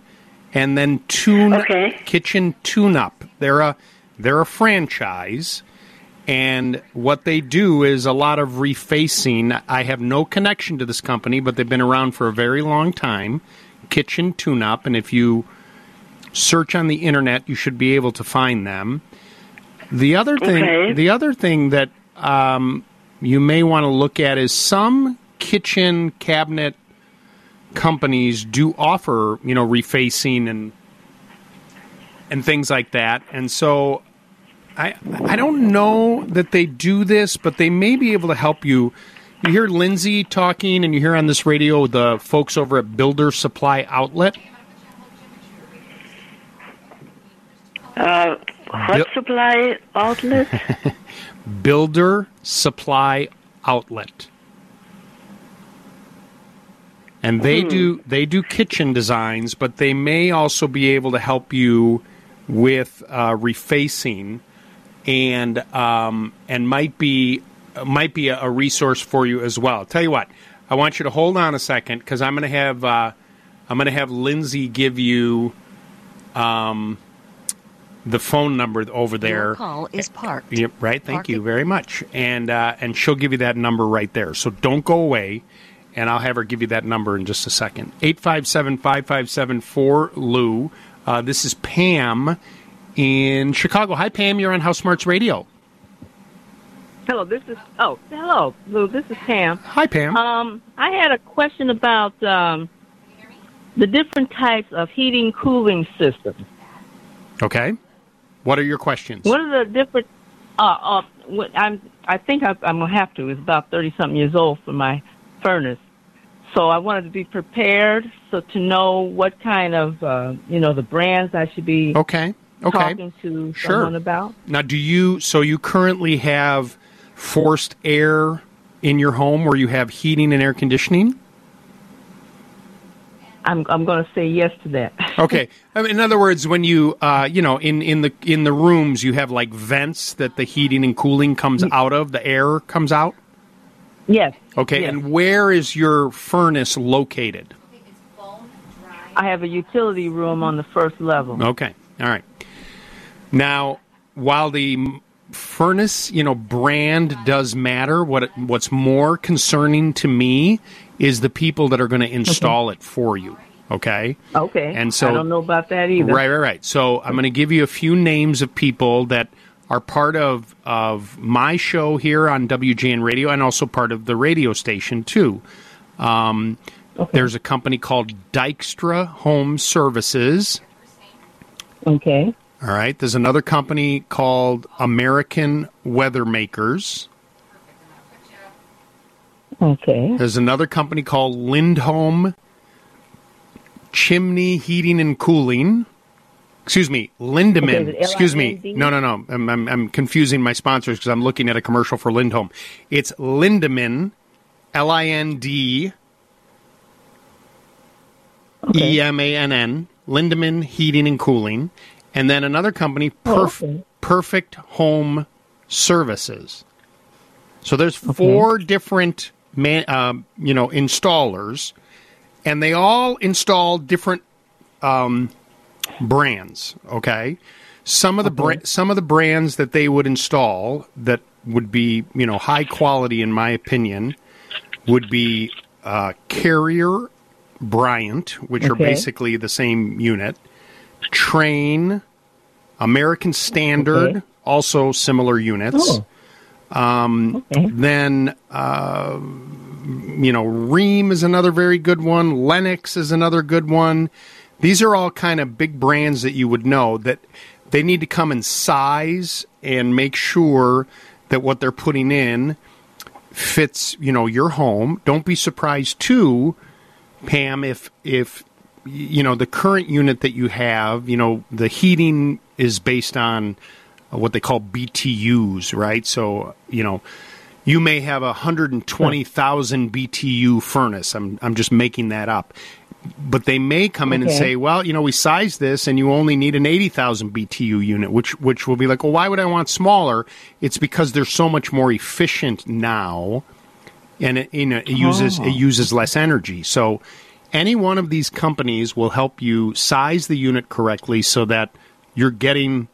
and then tune. Okay. Kitchen Tune-Up. They're a franchise, and what they do is a lot of refacing. I have no connection to this company, but they've been around for a very long time. Kitchen Tune-Up, and if you search on the internet, you should be able to find them. The other thing that you may want to look at is some kitchen cabinet companies do offer, refacing and things like that. And so I don't know that they do this, but they may be able to help you. You hear Lindsay talking, and you hear on this radio the folks over at Builder Supply Outlet. Supply outlet? Builder Supply Outlet. And they do kitchen designs, but they may also be able to help you with refacing, and might be a resource for you as well. I'll tell you what, I want you to hold on a second, because I'm going to have Lindsay give you the phone number over there. Your call is parked. Yep, right. Thank you very much. And she'll give you that number right there. So don't go away, and I'll have her give you that number in just a second. 857-557-4LOU. This is Pam in Chicago. Hi, Pam. You're on House Smarts Radio. Hello. Hello, Lou. This is Pam. Hi, Pam. I had a question about the different types of heating cooling systems. Okay. What are your questions? What are the different? I think I'm gonna have to. It's about 30-something years old for my furnace, so I wanted to be prepared, so to know what kind of the brands I should be talking to someone about. Now, So you currently have forced air in your home, where you have heating and air conditioning? I'm going to say yes to that. Okay. I mean, in other words, when you in the rooms you have like vents that the heating and cooling comes out of, the air comes out? Yes. Okay. Yes. And where is your furnace located? I have a utility room on the first level. Okay. All right. Now, while the furnace, brand does matter, what's more concerning to me is the people that are going to install it for you, okay? Okay, and so, I don't know about that either. Right. So I'm going to give you a few names of people that are part of my show here on WGN Radio, and also part of the radio station, too. There's a company called Dykstra Home Services. Okay. All right. There's another company called American Weather Makers. Okay. There's another company called Lindholm Chimney Heating and Cooling. Excuse me, Lindemann. Okay, excuse me. No. I'm confusing my sponsors because I'm looking at a commercial for Lindholm. It's Lindemann, L-I-N-D, okay. E-M-A-N-N, Lindemann Heating and Cooling. And then another company, Perfect Home Services. So there's four different installers, and they all install different brands. Okay, some of the brands that they would install that would be high quality, in my opinion, would be Carrier, Bryant, which are basically the same unit, Trane, American Standard, also similar units. Oh. Then, Rheem is another very good one. Lennox is another good one. These are all kind of big brands that you would know that they need to come in size and make sure that what they're putting in fits, your home. Don't be surprised too, Pam, if the current unit that you have, the heating is based on what they call BTUs, right? So, you may have a 120,000 BTU furnace. I'm just making that up. But they may come in and say, well, we sized this and you only need an 80,000 BTU unit, which will be like, well, why would I want smaller? It's because they're so much more efficient now and it uses less energy. So any one of these companies will help you size the unit correctly so that you're getting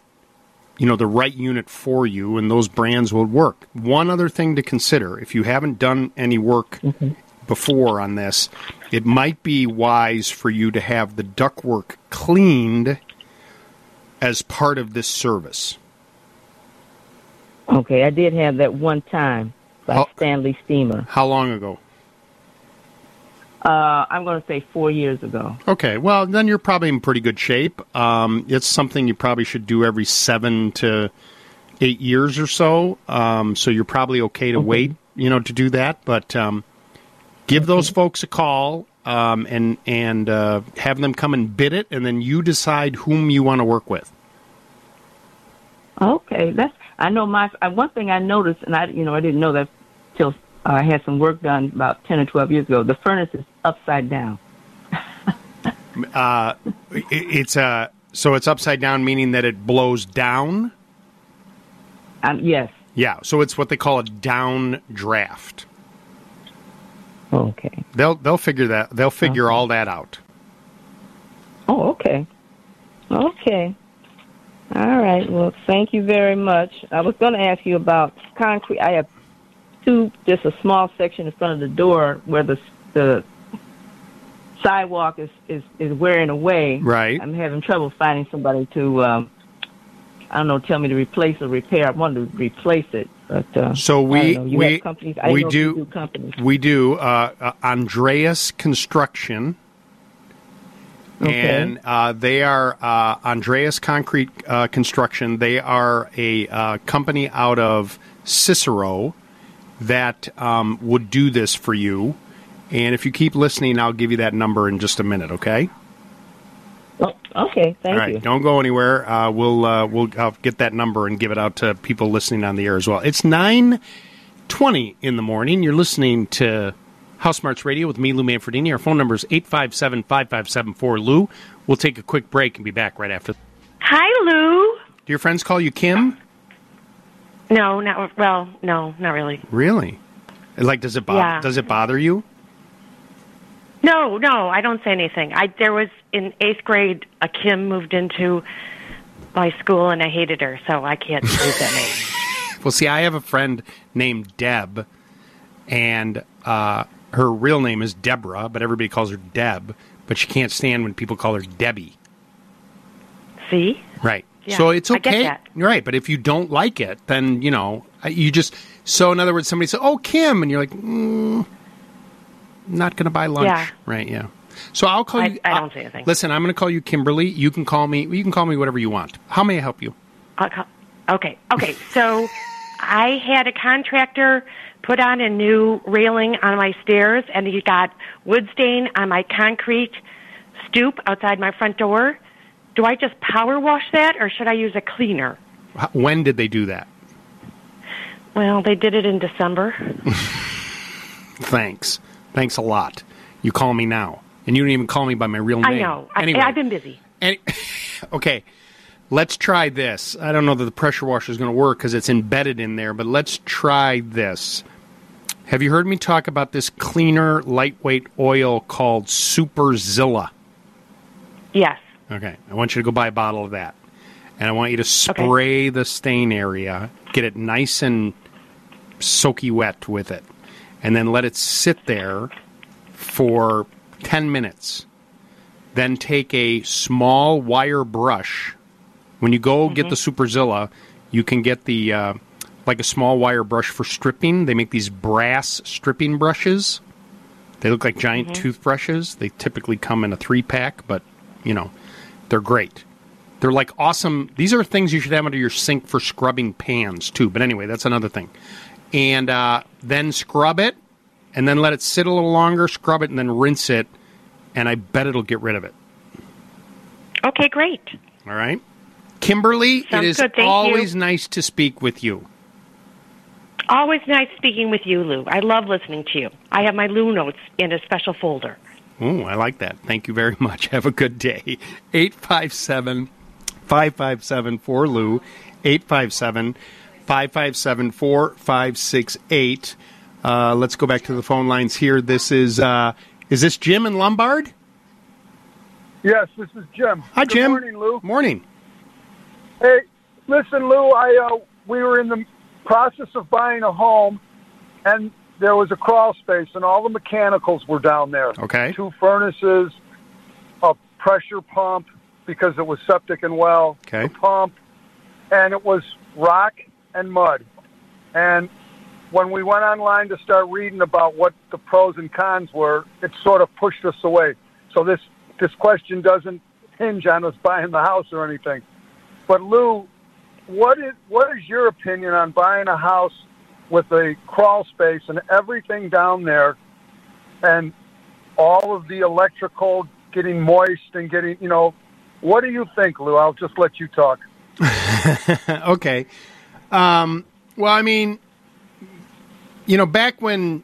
the right unit for you, and those brands will work. One other thing to consider, if you haven't done any work before on this, it might be wise for you to have the ductwork cleaned as part of this service. Okay, I did have that one time by Stanley Steamer. How long ago? I'm going to say 4 years ago. Okay, well, then you're probably in pretty good shape. It's something you probably should do every 7 to 8 years or so. So you're probably okay to wait, to do that. But give those folks a call and have them come and bid it, and then you decide whom you want to work with. Okay, one thing I noticed, and I didn't know that till. I had some work done about 10 or 12 years ago. The furnace is upside down. So it's upside down, meaning that it blows down? Yes. Yeah, so it's what they call a downdraft. Okay. They'll figure that. They'll figure all that out. Oh, okay. Okay. All right. Well, thank you very much. I was going to ask you about concrete. I have just a small section in front of the door where the sidewalk is wearing away. Right. I'm having trouble finding somebody to, tell me to replace or repair. I wanted to replace it. But, we do. Andreas Construction. Okay. And they are Andreas Concrete Construction. They are a company out of Cicero that would do this for you. And if you keep listening, I'll give you that number in just a minute, okay? Oh, okay, thank you. All right, you. Don't go anywhere. I'll get that number and give it out to people listening on the air as well. It's 9:20 in the morning. You're listening to House Smarts Radio with me, Lou Manfredini. Our phone number is 857-5574-LOU. We'll take a quick break and be back right after. Hi, Lou. Do your friends call you Kim? No, not really. Really? Like, does it bother? Yeah. Does it bother you? No, I don't say anything. There was in 8th grade, a Kim moved into my school, and I hated her, so I can't use that name. Well, see, I have a friend named Deb, and her real name is Deborah, but everybody calls her Deb. But she can't stand when people call her Debbie. See? Right. Yeah, so it's okay, right? But if you don't like it, then you just. So in other words, somebody says, "Oh, Kim," and you're like, "Not going to buy lunch," right? Yeah. So I'll call you. I don't say anything. Listen, I'm going to call you Kimberly. You can call me. You can call me whatever you want. How may I help you? Okay. So I had a contractor put on a new railing on my stairs, and he got wood stain on my concrete stoop outside my front door. Do I just power wash that, or should I use a cleaner? When did they do that? Well, they did it in December. Thanks. Thanks a lot. You call me now. And you didn't even call me by my real name. I know. Anyway, I've been busy. Okay. Let's try this. I don't know that the pressure washer is going to work because it's embedded in there, but let's try this. Have you heard me talk about this cleaner, lightweight oil called Superzilla? Yes. Okay. I want you to go buy a bottle of that. And I want you to spray the stain area, get it nice and soaky wet with it, and then let it sit there for 10 minutes. Then take a small wire brush. When you go get the Superzilla, you can get the like a small wire brush for stripping. They make these brass stripping brushes. They look like giant toothbrushes. They typically come in a 3-pack, but, you know, they're great. They're like awesome. These are things you should have under your sink for scrubbing pans, too. But anyway, that's another thing. And then scrub it, and then let it sit a little longer, scrub it, and then rinse it, and I bet it'll get rid of it. Okay, great. All right. Kimberly, sounds it is good. Thank always you. Nice to speak with you. Always nice speaking with you, Lou. I love listening to you. I have my Lou notes in a special folder. Oh, I like that. Thank you very much. Have a good day. 857-557-4LOU, 857-557-4568. Let's go back to the phone lines here. This is this Jim in Lombard? Yes, this is Jim. Hi, good Jim. Morning, Lou. Morning. Hey, listen, Lou, we were in the process of buying a home, and there was a crawl space, and all the mechanicals were down there. Okay. 2 furnaces, a pressure pump, because it was septic and well, the pump, and it was rock and mud. And when we went online to start reading about what the pros and cons were, it sort of pushed us away. So this question doesn't hinge on us buying the house or anything. But, Lou, what is your opinion on buying a house with a crawl space and everything down there and all of the electrical getting moist and getting, you know, what do you think, Lou? I'll just let you talk. Okay. Well, I mean, you know, back when,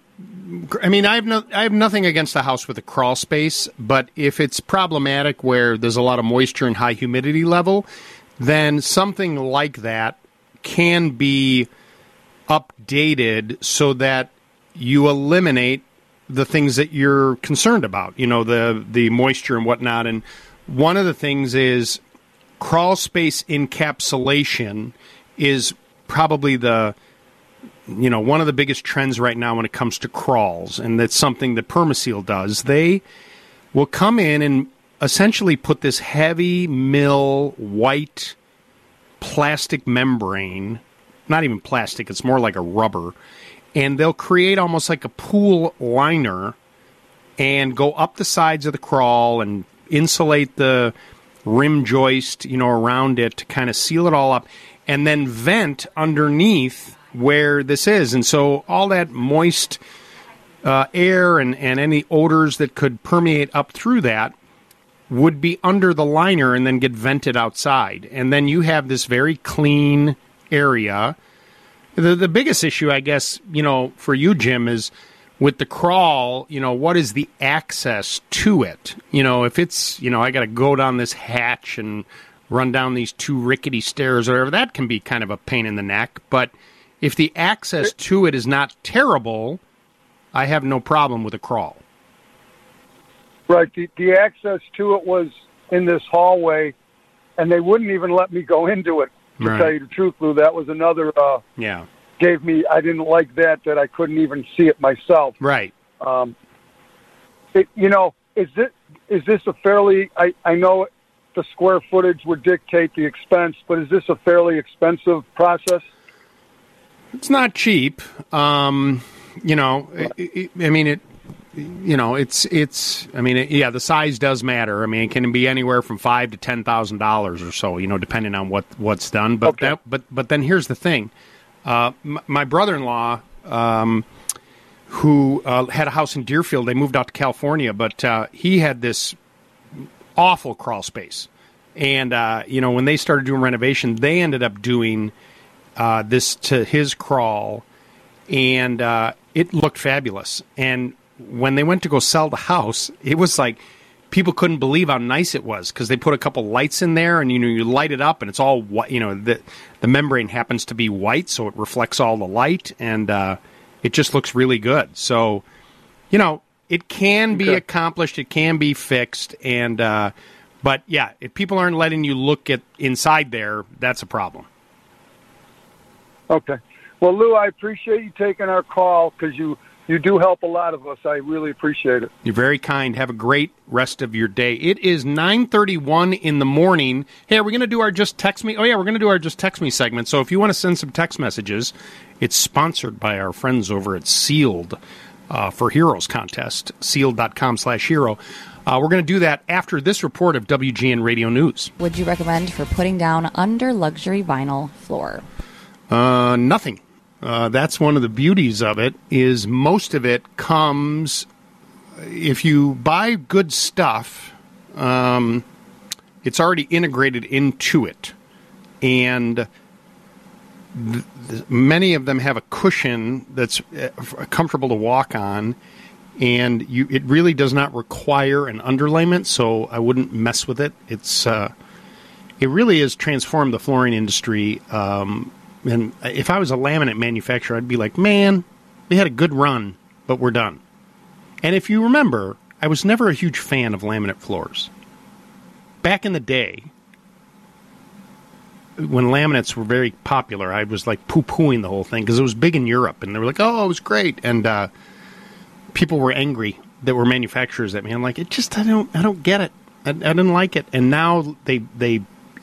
I mean, I have nothing against a house with a crawl space, but if it's problematic where there's a lot of moisture and high humidity level, then something like that can be updated so that you eliminate the things that you're concerned about, you know, the moisture and whatnot. And one of the things is crawl space encapsulation is probably the, you know, one of the biggest trends right now when it comes to crawls. And that's something that Perma-Seal does. They will come in and essentially put this heavy mill white plastic membrane, not even plastic, it's more like a rubber, and they'll create almost like a pool liner and go up the sides of the crawl and insulate the rim joist, you know, around it to kind of seal it all up and then vent underneath where this is. And so all that moist air and any odors that could permeate up through that would be under the liner and then get vented outside. And then you have this very clean area. The biggest issue, I guess, you know, for you, Jim, is with the crawl, you know, what is the access to it? You know, if it's, you know, I got to go down this hatch and run down these 2 rickety stairs or whatever, that can be kind of a pain in the neck. But if the access to it is not terrible, I have no problem with a crawl. Right. The access to it was in this hallway, and they wouldn't even let me go into it, to tell you the truth, Lou. That was another I didn't like that I couldn't even see it myself. Right. You know, is this a fairly, I know the square footage would dictate the expense, but is this a fairly expensive process? It's not cheap. You know, you know, the size does matter. I mean, it can be anywhere from $5,000 to $10,000 or so, you know, depending on what's done. But then here's the thing. My brother-in-law, who had a house in Deerfield, they moved out to California, but he had this awful crawl space. And, you know, when they started doing renovation, they ended up doing this to his crawl, and it looked fabulous. And when they went to go sell the house, it was like people couldn't believe how nice it was, because they put a couple lights in there, and, you know, you light it up, and it's all white. You know, the membrane happens to be white, so it reflects all the light, and it just looks really good. So, you know, it can be accomplished. It can be fixed, and but, yeah, if people aren't letting you look at inside there, that's a problem. Okay. Well, Lou, I appreciate you taking our call, because you do help a lot of us. I really appreciate it. You're very kind. Have a great rest of your day. It is 9:31 in the morning. Hey, are we going to do our Just Text Me? Oh, yeah, we're going to do our Just Text Me segment. So if you want to send some text messages, it's sponsored by our friends over at Sealed for Heroes contest, sealed.com/hero. We're going to do that after this report of WGN Radio News. Would you recommend for putting down under luxury vinyl floor? Nothing. That's one of the beauties of it, is most of it comes, if you buy good stuff, it's already integrated into it. And many of them have a cushion that's comfortable to walk on. And it really does not require an underlayment, so I wouldn't mess with it. It really has transformed the flooring industry. And if I was a laminate manufacturer, I'd be like, man, they had a good run, but we're done. And if you remember, I was never a huge fan of laminate floors. Back in the day, when laminates were very popular, I was like poo-pooing the whole thing, because it was big in Europe, and they were like, oh, it was great, and people were angry that were manufacturers at me. I'm like, I don't get it. I didn't like it. And now they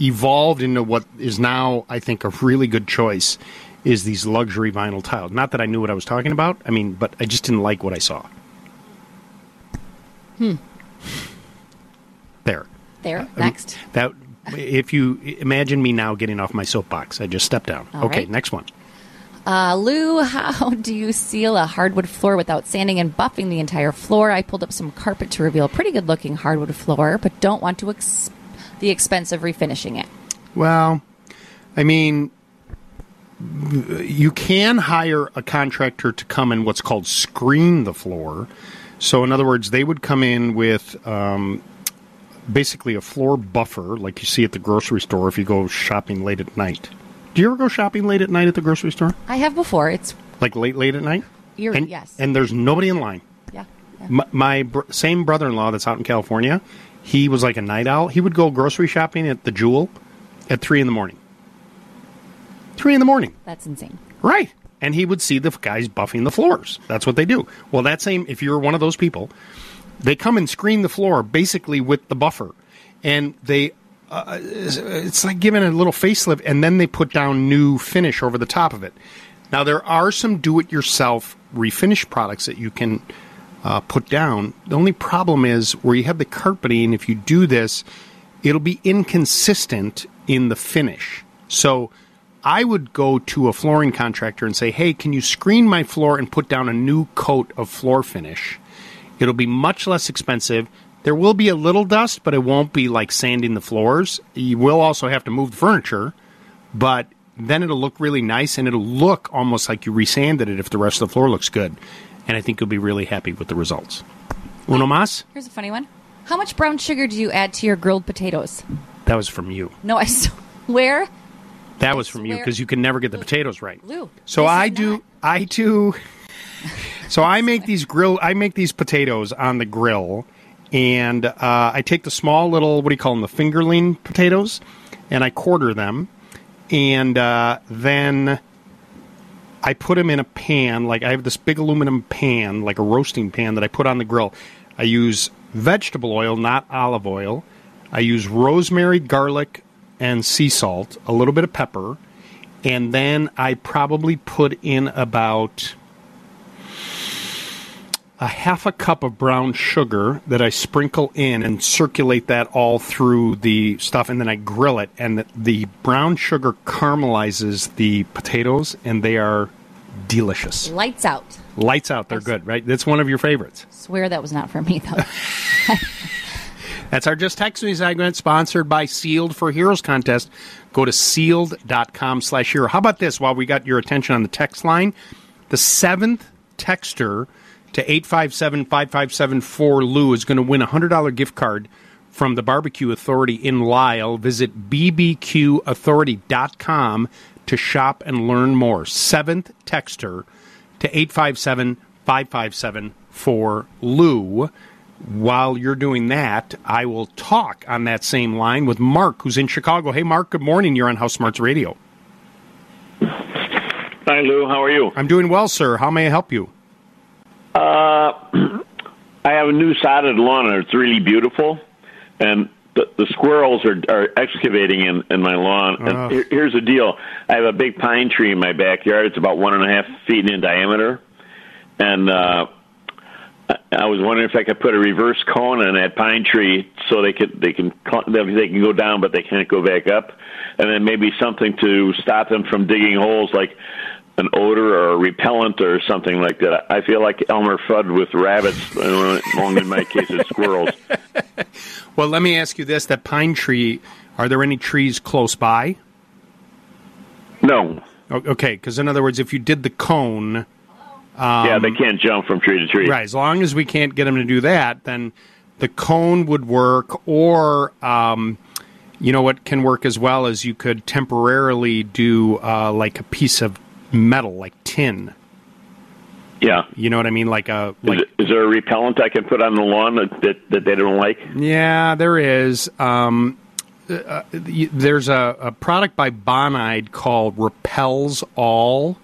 evolved into what is now, I think, a really good choice, is these luxury vinyl tiles. Not that I knew what I was talking about. I mean, but I just didn't like what I saw. There. Next. If you imagine me now getting off my soapbox, I just stepped down. All okay, right. Next one. Lou, how do you seal a hardwood floor without sanding and buffing the entire floor? I pulled up some carpet to reveal a pretty good-looking hardwood floor, but don't want to the expense of refinishing it. Well, I mean, you can hire a contractor to come and what's called screen the floor. So, in other words, they would come in with basically a floor buffer, like you see at the grocery store if you go shopping late at night. Do you ever go shopping late at night at the grocery store? I have before. It's like late at night? Yes. And there's nobody in line. Yeah. My same brother-in-law that's out in California, he was like a night owl. He would go grocery shopping at the Jewel at 3 in the morning. 3 in the morning. That's insane. Right. And he would see the guys buffing the floors. That's what they do. Well, that same, if you're one of those people, they come and screen the floor basically with the buffer. And they... it's like giving a little facelift, and then they put down new finish over the top of it. Now, there are some do-it-yourself refinish products that you can put down. The only problem is where you have the carpeting, if you do this, it'll be inconsistent in the finish. So I would go to a flooring contractor and say, hey, can you screen my floor and put down a new coat of floor finish? It'll be much less expensive. There will be a little dust, but it won't be like sanding the floors. You will also have to move the furniture, but then it'll look really nice, and it'll look almost like you resanded it if the rest of the floor looks good. And I think you'll be really happy with the results. Uno mas? Here's a funny one. How much brown sugar do you add to your grilled potatoes? That was from you. No, I swear. That was from you, because you can never get the potatoes right. Lou, so I do. So I make these potatoes on the grill. And I take the small little, what do you call them, the fingerling potatoes, and I quarter them. And then I put them in a pan. Like, I have this big aluminum pan, like a roasting pan, that I put on the grill. I use vegetable oil, not olive oil. I use rosemary, garlic, and sea salt, a little bit of pepper. And then I probably put in about... a half a cup of brown sugar that I sprinkle in and circulate that all through the stuff, and then I grill it, and the brown sugar caramelizes the potatoes, and they are delicious. Lights out. Lights out. They're good, right? That's one of your favorites. Swear that was not for me, though. That's our Just Text Me segment, sponsored by Sealed for Heroes contest. Go to sealed.com/hero. How about this, while we got your attention on the text line? The seventh texter to 857-5574, Lou, is going to win a $100 gift card from the Barbecue Authority in Lisle. Visit bbqauthority.com to shop and learn more. Seventh texter to 857-5574, Lou. While you're doing that, I will talk on that same line with Mark, who's in Chicago. Hey, Mark, good morning. You're on House Smarts Radio. Hi, Lou. How are you? I'm doing well, sir. How may I help you? I have a new sodded lawn, and it's really beautiful. And the squirrels are excavating in my lawn. And here's the deal. I have a big pine tree in my backyard. It's about 1.5 feet in diameter. And I was wondering if I could put a reverse cone on that pine tree so they can go down, but they can't go back up, and then maybe something to stop them from digging holes, like an odor or a repellent or something like that. I feel like Elmer Fudd with rabbits, only in my case it's squirrels. Well, let me ask you this: that pine tree, are there any trees close by? No. Okay, because in other words, if you did the cone. Yeah, they can't jump from tree to tree. Right, as long as we can't get them to do that, then the cone would work, or you know what can work as well is you could temporarily do like a piece of metal, like tin. Yeah. You know what I mean? Is there a repellent I can put on the lawn that they don't like? Yeah, there is. There's a product by Bonide called Repels All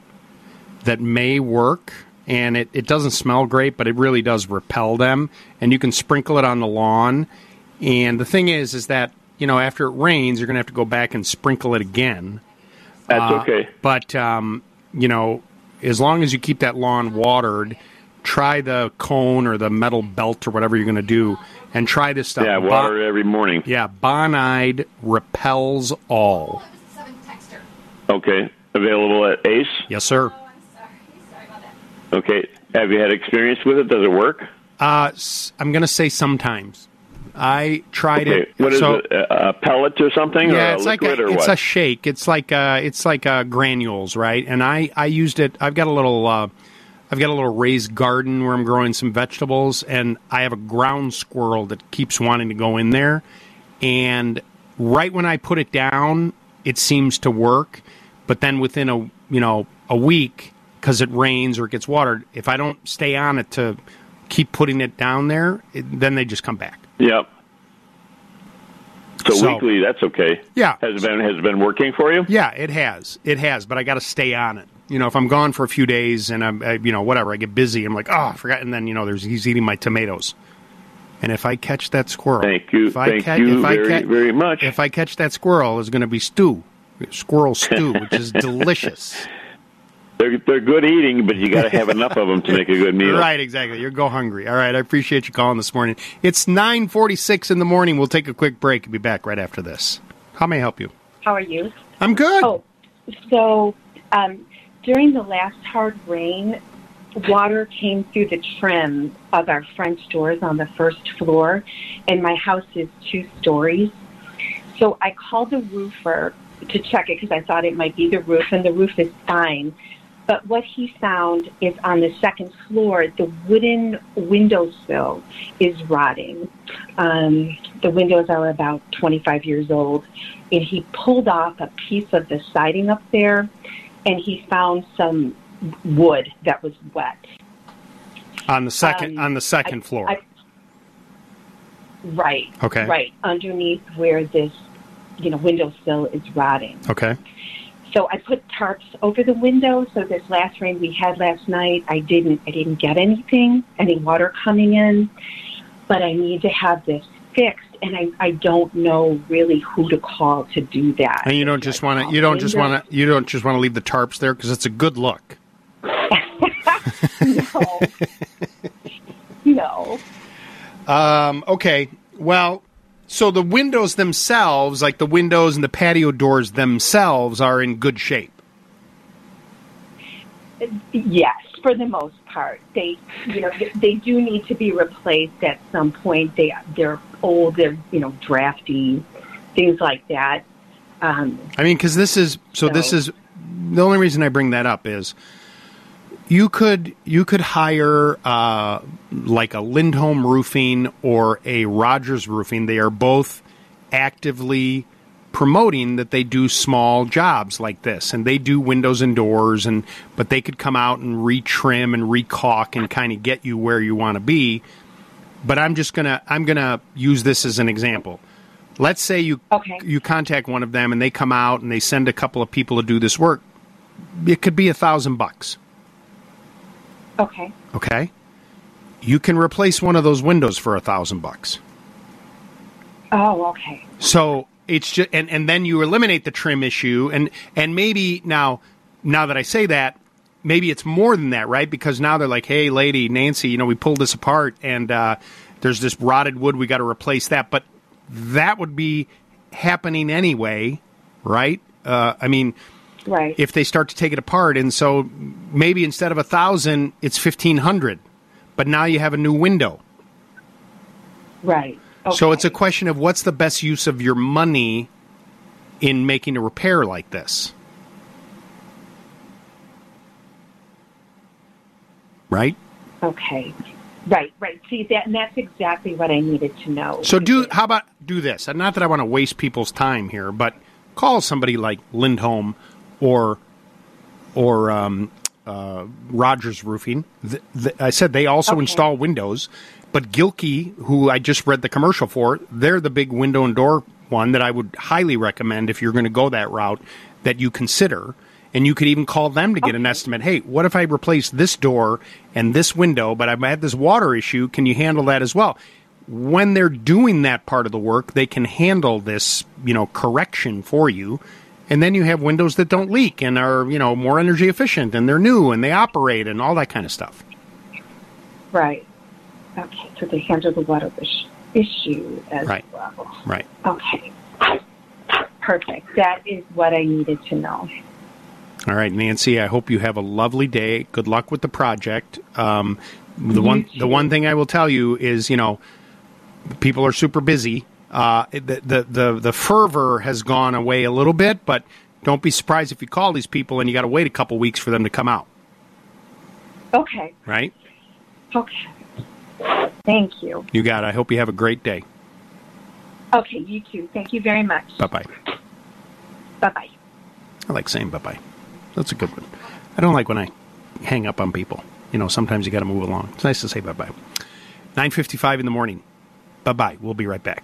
that may work, and it doesn't smell great, but it really does repel them, and you can sprinkle it on the lawn. And the thing is that, you know, after it rains, you're going to have to go back and sprinkle it again. That's okay. But, you know, as long as you keep that lawn watered, try the cone or the metal belt or whatever you're going to do, and try this stuff. Yeah, water every morning. Yeah, Bonide Repels All. Okay. Available at Ace? Yes, sir. Okay. Have you had experience with it? Does it work? I'm going to say sometimes. I tried it. What is it? A pellet or something? Yeah, or it's a liquid, or what? It's a shake. It's like granules, right? And I used it. I've got a little raised garden where I'm growing some vegetables, and I have a ground squirrel that keeps wanting to go in there. And right when I put it down, it seems to work. But then within a week, because it rains or it gets watered, if I don't stay on it to keep putting it down there, then they just come back. Yep. So weekly, that's okay. Yeah. Has it been working for you? Yeah, it has, but I got to stay on it. You know, if I'm gone for a few days and I'm, you know, whatever, I get busy, I'm like, oh, I forgot, and then, you know, he's eating my tomatoes. And if I catch that squirrel, very much. If I catch that squirrel, it's going to be squirrel stew, which is delicious. They're good eating, but you got to have enough of them to make a good meal. Right, exactly. You'll go hungry. All right, I appreciate you calling this morning. It's 9:46 in the morning. We'll take a quick break and be back right after this. How may I help you? How are you? I'm good. Oh, so during the last hard rain, water came through the trim of our French doors on the first floor, and my house is 2 stories. So I called the roofer to check it because I thought it might be the roof, and the roof is fine. But what he found is on the second floor, the wooden windowsill is rotting. The windows are about 25 years old. And he pulled off a piece of the siding up there, and he found some wood that was wet. On the second floor. Right. Okay. Right. Underneath where this, you know, windowsill is rotting. Okay. So I put tarps over the window. So this last rain we had last night, I didn't get anything, any water coming in, but I need to have this fixed. And I don't know really who to call to do that. And you don't just want to leave the tarps there, because it's a good look. No. No. Okay. Well, so the windows themselves, like the windows and the patio doors themselves, are in good shape. Yes, for the most part. They, you know, they do need to be replaced at some point. They're old. They're, you know, drafty, things like that. I mean, because this is This is the only reason I bring that up is you could hire like a Lindholm Roofing or a Rogers Roofing. They are both actively promoting that they do small jobs like this, and they do windows and doors, but they could come out and retrim and recaulk and kind of get you where you want to be. But I'm gonna use this as an example. Let's say you contact one of them and they come out and they send a couple of people to do this work. It could be $1,000. Okay. Okay. You can replace one of those windows for $1,000. Oh, okay. So it's just, and then you eliminate the trim issue, and maybe now that I say that, maybe it's more than that, right? Because now they're like, hey, lady, Nancy, you know, we pulled this apart and there's this rotted wood. We got to replace that. But that would be happening anyway, right? I mean, right. If they start to take it apart, and so maybe instead of 1,000, it's 1,500, but now you have a new window. Right. Okay. So it's a question of what's the best use of your money in making a repair like this, right? Okay. Right. See, and that's exactly what I needed to know. So how about do this? And not that I want to waste people's time here, but call somebody like Lindholm or Rogers Roofing. I said they also install windows, but Gilkey, who I just read the commercial for, they're the big window and door one that I would highly recommend if you're going to go that route that you consider. And you could even call them to get an estimate. Hey, what if I replace this door and this window, but I've had this water issue. Can you handle that as well? When they're doing that part of the work, they can handle this, you know, correction for you. And then you have windows that don't leak and are, you know, more energy efficient and they're new and they operate and all that kind of stuff. Right. Okay. So they handle the water issue as well. Right. Okay. Perfect. That is what I needed to know. All right, Nancy, I hope you have a lovely day. Good luck with the project. The one thing I will tell you is, you know, people are super busy. The fervor has gone away a little bit, but don't be surprised if you call these people and you got to wait a couple weeks for them to come out. Okay. Right? Okay. Thank you. You got it. I hope you have a great day. Okay, you too. Thank you very much. Bye-bye. Bye-bye. I like saying bye-bye. That's a good one. I don't like when I hang up on people. You know, sometimes you got to move along. It's nice to say bye-bye. 9:55 in the morning. Bye-bye. We'll be right back.